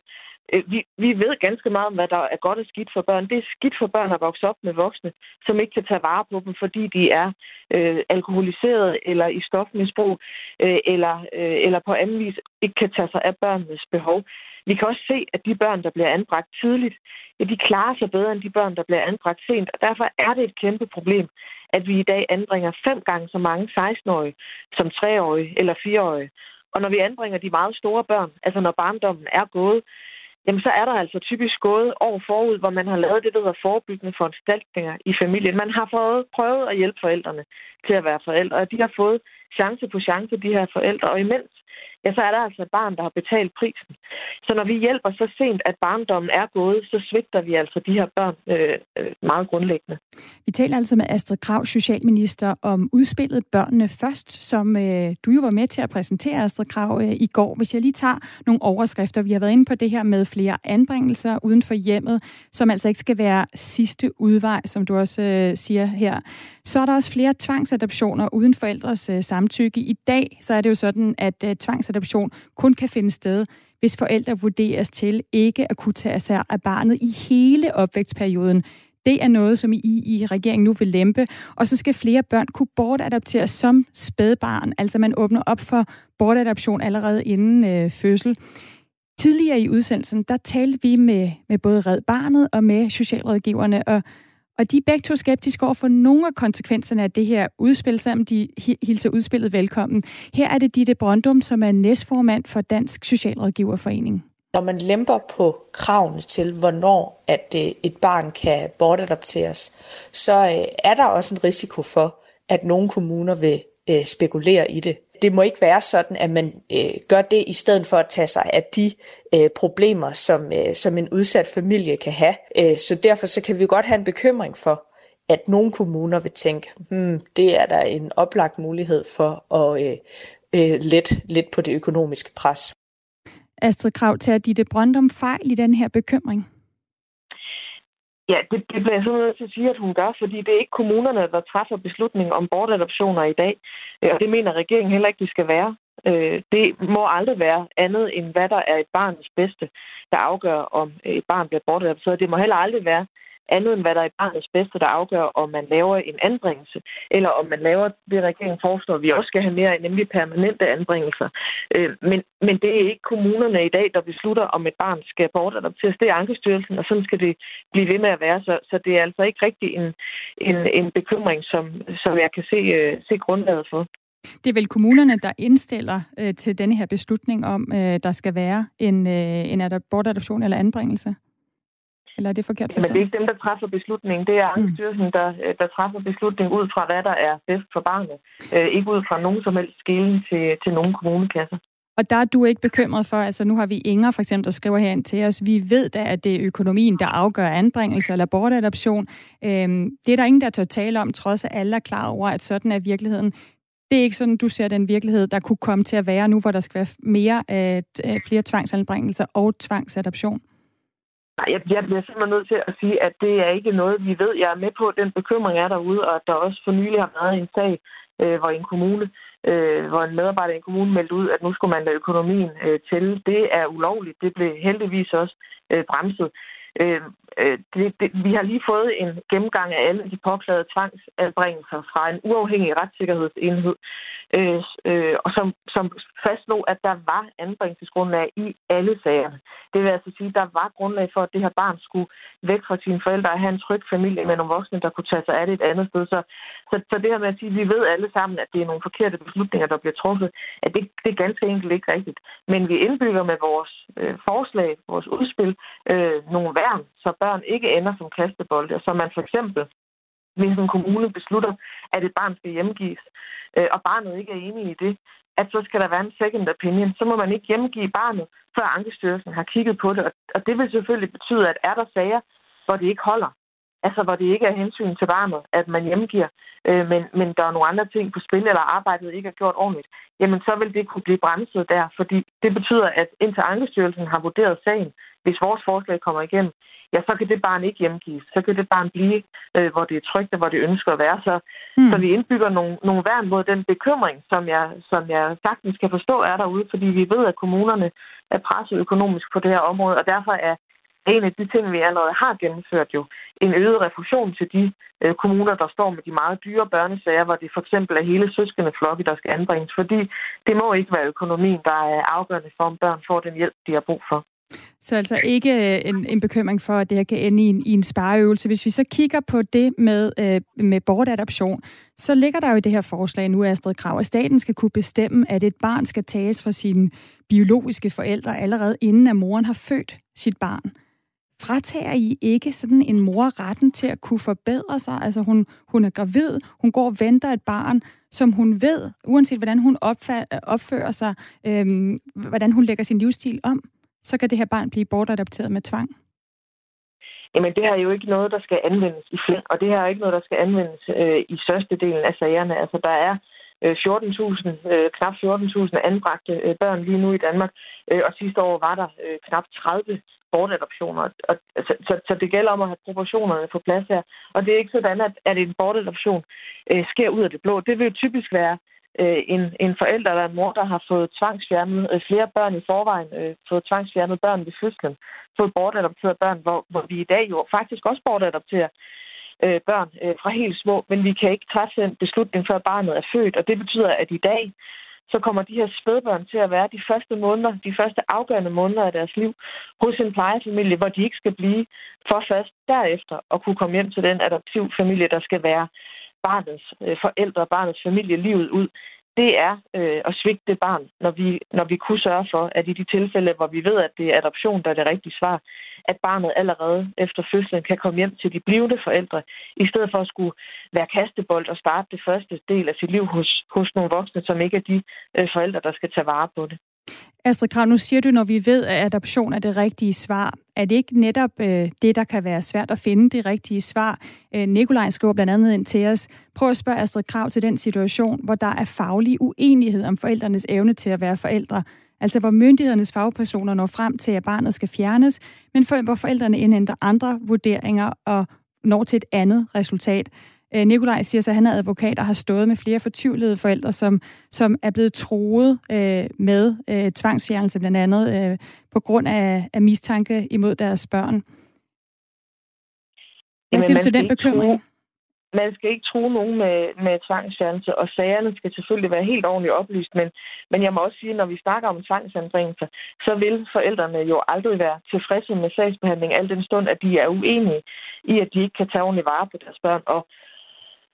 Vi ved ganske meget om, hvad der er godt og skidt for børn. Det er skidt for børn at vokse op med voksne, som ikke kan tage vare på dem, fordi de er alkoholiseret eller i stofmisbrug eller på anden vis ikke kan tage sig af børnenes behov. Vi kan også se, at de børn, der bliver anbragt tidligt, ja, de klarer sig bedre end de børn, der bliver anbragt sent. Og derfor er det et kæmpe problem, at vi i dag anbringer 5 gange så mange 16-årige som 3-årige eller 4-årige. Og når vi anbringer de meget store børn, altså når barndommen er gået, jamen så er der altså typisk gået år forud, hvor man har lavet det, der hedder forebyggende foranstaltninger i familien. Man har prøvet at hjælpe forældrene til at være forældre, og de har fået chance på chance, de her forældre. Og imens, ja, så er der altså et barn, der har betalt prisen. Så når vi hjælper så sent, at barndommen er gået, så svigter vi altså de her børn meget grundlæggende. Vi taler altså med Astrid Krag, socialminister, om udspillet Børnene Først, som du jo var med til at præsentere, Astrid Krag, i går. Hvis jeg lige tager nogle overskrifter. Vi har været inde på det her med flere anbringelser uden for hjemmet, som altså ikke skal være sidste udvej, som du også siger her. Så er der også flere tvangsadoptioner uden forældres samtykke. I dag så er det jo sådan, at tvangsadoption kun kan finde sted, hvis forældre vurderes til ikke at kunne tage sig af barnet i hele opvækstperioden. Det er noget, som I regeringen nu vil lempe. Og så skal flere børn kunne bortadopteres som spædbarn. Altså man åbner op for bortadoption allerede inden fødsel. Tidligere i udsendelsen, der talte vi med både Red Barnet og med socialrådgiverne, og de er begge to skeptiske over for nogle af konsekvenserne af det her udspil, selvom de hilser udspillet velkommen. Her er det Ditte Brøndum, som er næstformand for Dansk Socialrådgiverforening. Når man lemper på kravene til, hvornår at et barn kan bortadopteres, så er der også en risiko for, at nogle kommuner vil spekulere i det. Det må ikke være sådan, at man gør det, i stedet for at tage sig af de problemer, som en udsat familie kan have. Så derfor så kan vi godt have en bekymring for, at nogle kommuner vil tænke, det er der en oplagt mulighed for at lette lidt på det økonomiske pres. Astrid Krag, tager Ditte Brøndum fejl i den her bekymring? Ja, det bliver jeg sådan nødt til at sige, at hun gør, fordi det er ikke kommunerne, der træffer beslutninger om bortadoptioner i dag. Og det mener regeringen heller ikke, det skal være. Det må aldrig være andet, end hvad der er et barns bedste, der afgør, om et barn bliver bortadopteret. Det må heller aldrig være andet, end hvad der er et barns bedste, der afgør, om man laver en anbringelse, eller om man laver det, regeringen foreslår, vi også skal have mere, nemlig permanente anbringelser. Men det er ikke kommunerne i dag, der beslutter, om et barn skal bortadopteres. Det er Ankestyrelsen, og sådan skal det blive ved med at være. Så det er altså ikke rigtig en bekymring, som jeg kan se grundlaget for. Det er vel kommunerne, der indstiller til denne her beslutning om, der skal være en bortadoption eller anbringelse? Eller er det forkert forstået? Men det er ikke dem, der træffer beslutningen. Det er Ankestyrelsen, der træffer beslutningen ud fra, hvad der er bedst for barnet. Ikke ud fra nogen som helst skelen til nogen kommunekasser. Og der er du ikke bekymret for, altså nu har vi Inger for eksempel, der skriver herind til os, vi ved da, at det er økonomien, der afgør anbringelse eller bortadoption. Det er der ingen, der tør tale om, trods at alle er klar over, at sådan er virkeligheden. Det er ikke sådan, du ser den virkelighed, der kunne komme til at være nu, hvor der skal være flere tvangsanbringelser og tvangsadoption. Nej, jeg bliver simpelthen nødt til at sige, at det er ikke noget, vi ved. Jeg er med på, at den bekymring er derude, og at der også for nylig har været en sag, hvor en kommune, hvor en medarbejder i en kommune meldte ud, at nu skulle man lade økonomien til. Det er ulovligt. Det blev heldigvis også bremset. Vi har lige fået en gennemgang af alle de påklagede tvangsanbringelser fra en uafhængig retssikkerhedsenhed, som fastslog, at der var anbringelsesgrundlag i alle sagerne. Det vil altså sige, at der var grundlag for, at det her barn skulle væk fra sine forældre og have en tryg familie med nogle voksne, der kunne tage sig af det et andet sted. Så det her med at sige, at vi ved alle sammen, at det er nogle forkerte beslutninger, der bliver truffet, at det er ganske enkelt ikke rigtigt. Men vi indbygger med vores forslag, vores udspil, nogle værn, så børn ikke ender som kastebolde, så man for eksempel, hvis en kommune beslutter, at et barn skal hjemgives, og barnet ikke er enig i det, at så skal der være en second opinion. Så må man ikke hjemgive barnet, før Ankestyrelsen har kigget på det, og det vil selvfølgelig betyde, at er der sager, hvor det ikke holder, altså hvor det ikke er hensyn til barnet, at man hjemgiver, men der er nogle andre ting på spil, eller arbejdet ikke er gjort ordentligt, jamen så vil det kunne blive bremset der, fordi det betyder, at indtil Ankestyrelsen har vurderet sagen, hvis vores forslag kommer igennem, ja, så kan det barn ikke hjemgives. Så kan det barn blive, hvor det er trygt, og hvor det ønsker at være. Så vi indbygger nogle værn mod den bekymring, som jeg sagtens kan forstå er derude, fordi vi ved, at kommunerne er presset økonomisk på det her område, og derfor er en af de ting, vi allerede har gennemført jo, en øget refusion til de kommuner, der står med de meget dyre børnesager, hvor det for eksempel er hele søskendeflokke, der skal anbringes, fordi det må ikke være økonomien, der er afgørende for, om børn får den hjælp, de har brug for. Så altså ikke en bekymring for, at det her kan ende i en spareøvelse. Hvis vi så kigger på det med bortadoption, så ligger der jo i det her forslag nu, Astrid Krag, at staten skal kunne bestemme, at et barn skal tages fra sine biologiske forældre allerede inden, at moren har født sit barn. Fratager I ikke sådan en mor retten til at kunne forbedre sig? Altså hun er gravid, hun går og venter et barn, som hun ved, uanset hvordan hun opfører sig, hvordan hun lægger sin livsstil om. Så kan det her barn blive bortadopteret med tvang? Jamen, det her er jo ikke noget, der skal anvendes i flæng, og det her er ikke noget, der skal anvendes i størstedelen af sagerne. Altså, der er knap 14.000 anbragte børn lige nu i Danmark, og sidste år var der knap 30 bortadoptioner. Så det gælder om at have proportionerne på plads her. Og det er ikke sådan, at en bortadoption sker ud af det blå. Det vil jo typisk være en forælder eller en mor, der har fået tvangsfjernet flere børn i forvejen, fået tvangsfjernet børn ved fødslen, fået bortadopteret børn, hvor vi i dag jo faktisk også bortadopterer børn fra helt små, men vi kan ikke træffe en beslutning, før barnet er født, og det betyder, at i dag så kommer de her spædbørn til at være de første afgørende måneder af deres liv hos en plejefamilie, hvor de ikke skal blive for fast derefter og kunne komme hjem til den adoptivfamilie, der skal være barnets forældre og barnets familie livet ud. Det er at svigte det barn, når vi kunne sørge for, at i de tilfælde, hvor vi ved, at det er adoption, der er det rigtige svar, at barnet allerede efter fødslen kan komme hjem til de blivende forældre, i stedet for at skulle være kastebold og starte det første del af sit liv hos nogle voksne, som ikke er de forældre, der skal tage vare på det. Astrid Krag, nu siger du, når vi ved, at adoption er det rigtige svar, er det ikke netop det, der kan være svært at finde det rigtige svar? Nikolaj skriver blandt andet ind til os. Prøv at spørge Astrid Krag til den situation, hvor der er faglig uenighed om forældrenes evne til at være forældre. Altså hvor myndighedernes fagpersoner når frem til, at barnet skal fjernes, men hvor forældrene indhenter andre vurderinger og når til et andet resultat. Nikolaj siger så, at han er advokat og har stået med flere fortvivlede forældre, som er blevet truet med tvangsfjernelse blandt andet på grund af mistanke imod deres børn. Hvad siger du til den bekymring? Man skal ikke true nogen med tvangsfjernelse, og sagerne skal selvfølgelig være helt ordentligt oplyst, men jeg må også sige, at når vi snakker om tvangsanbringelser, så vil forældrene jo aldrig være tilfredse med sagsbehandling al den stund, at de er uenige i, at de ikke kan tage ordentligt vare på deres børn, og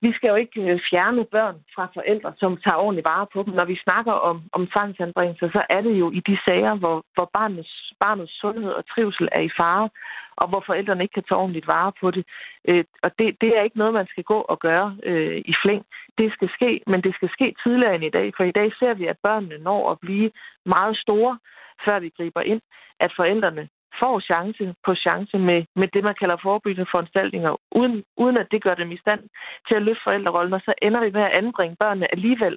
Vi skal jo ikke fjerne børn fra forældre, som tager ordentligt vare på dem. Når vi snakker om tvangsanbringelser, så er det jo i de sager, hvor barnets sundhed og trivsel er i fare, og hvor forældrene ikke kan tage ordentligt vare på det. Og det er ikke noget, man skal gå og gøre i flæng. Det skal ske, men det skal ske tidligere end i dag, for i dag ser vi, at børnene når at blive meget store, før vi griber ind, at forældrene får chance på chance med det, man kalder forebyggende foranstaltninger, uden at det gør dem i stand til at løfte forældrerollen, og så ender vi med at anbringe børnene alligevel,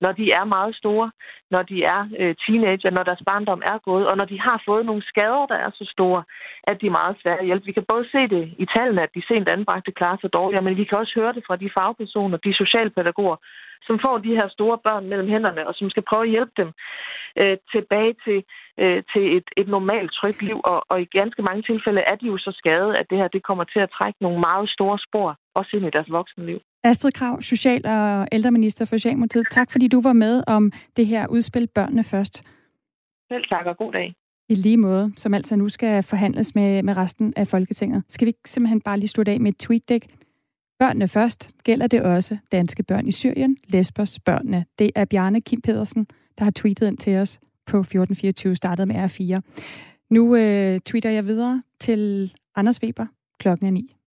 når de er meget store, når de er teenager, når deres barndom er gået, og når de har fået nogle skader, der er så store, at de er meget svære at hjælpe. Vi kan både se det i tallene, at de sent anbragte klarer sig dårligere, men vi kan også høre det fra de fagpersoner, de socialpædagoger, som får de her store børn mellem hænderne, og som skal prøve at hjælpe dem tilbage til et normalt trygt liv. Og i ganske mange tilfælde er de jo så skadet, at det her det kommer til at trække nogle meget store spor, også ind i deres voksenliv. Astrid Krag, social- og ældreminister for Socialdemokratiet. Tak fordi du var med om det her udspil Børnene Først. Selv tak, og god dag. I lige måde, som altså nu skal forhandles med resten af Folketinget. Skal vi simpelthen bare lige slutte af med et tweetdæk? Børnene først gælder det også danske børn i Syrien, Lesbos børnene. Det er Bjarne Kim Pedersen, der har tweetet ind til os på 1424, startet med R4. Nu tweeter jeg videre til Anders Weber klokken 9.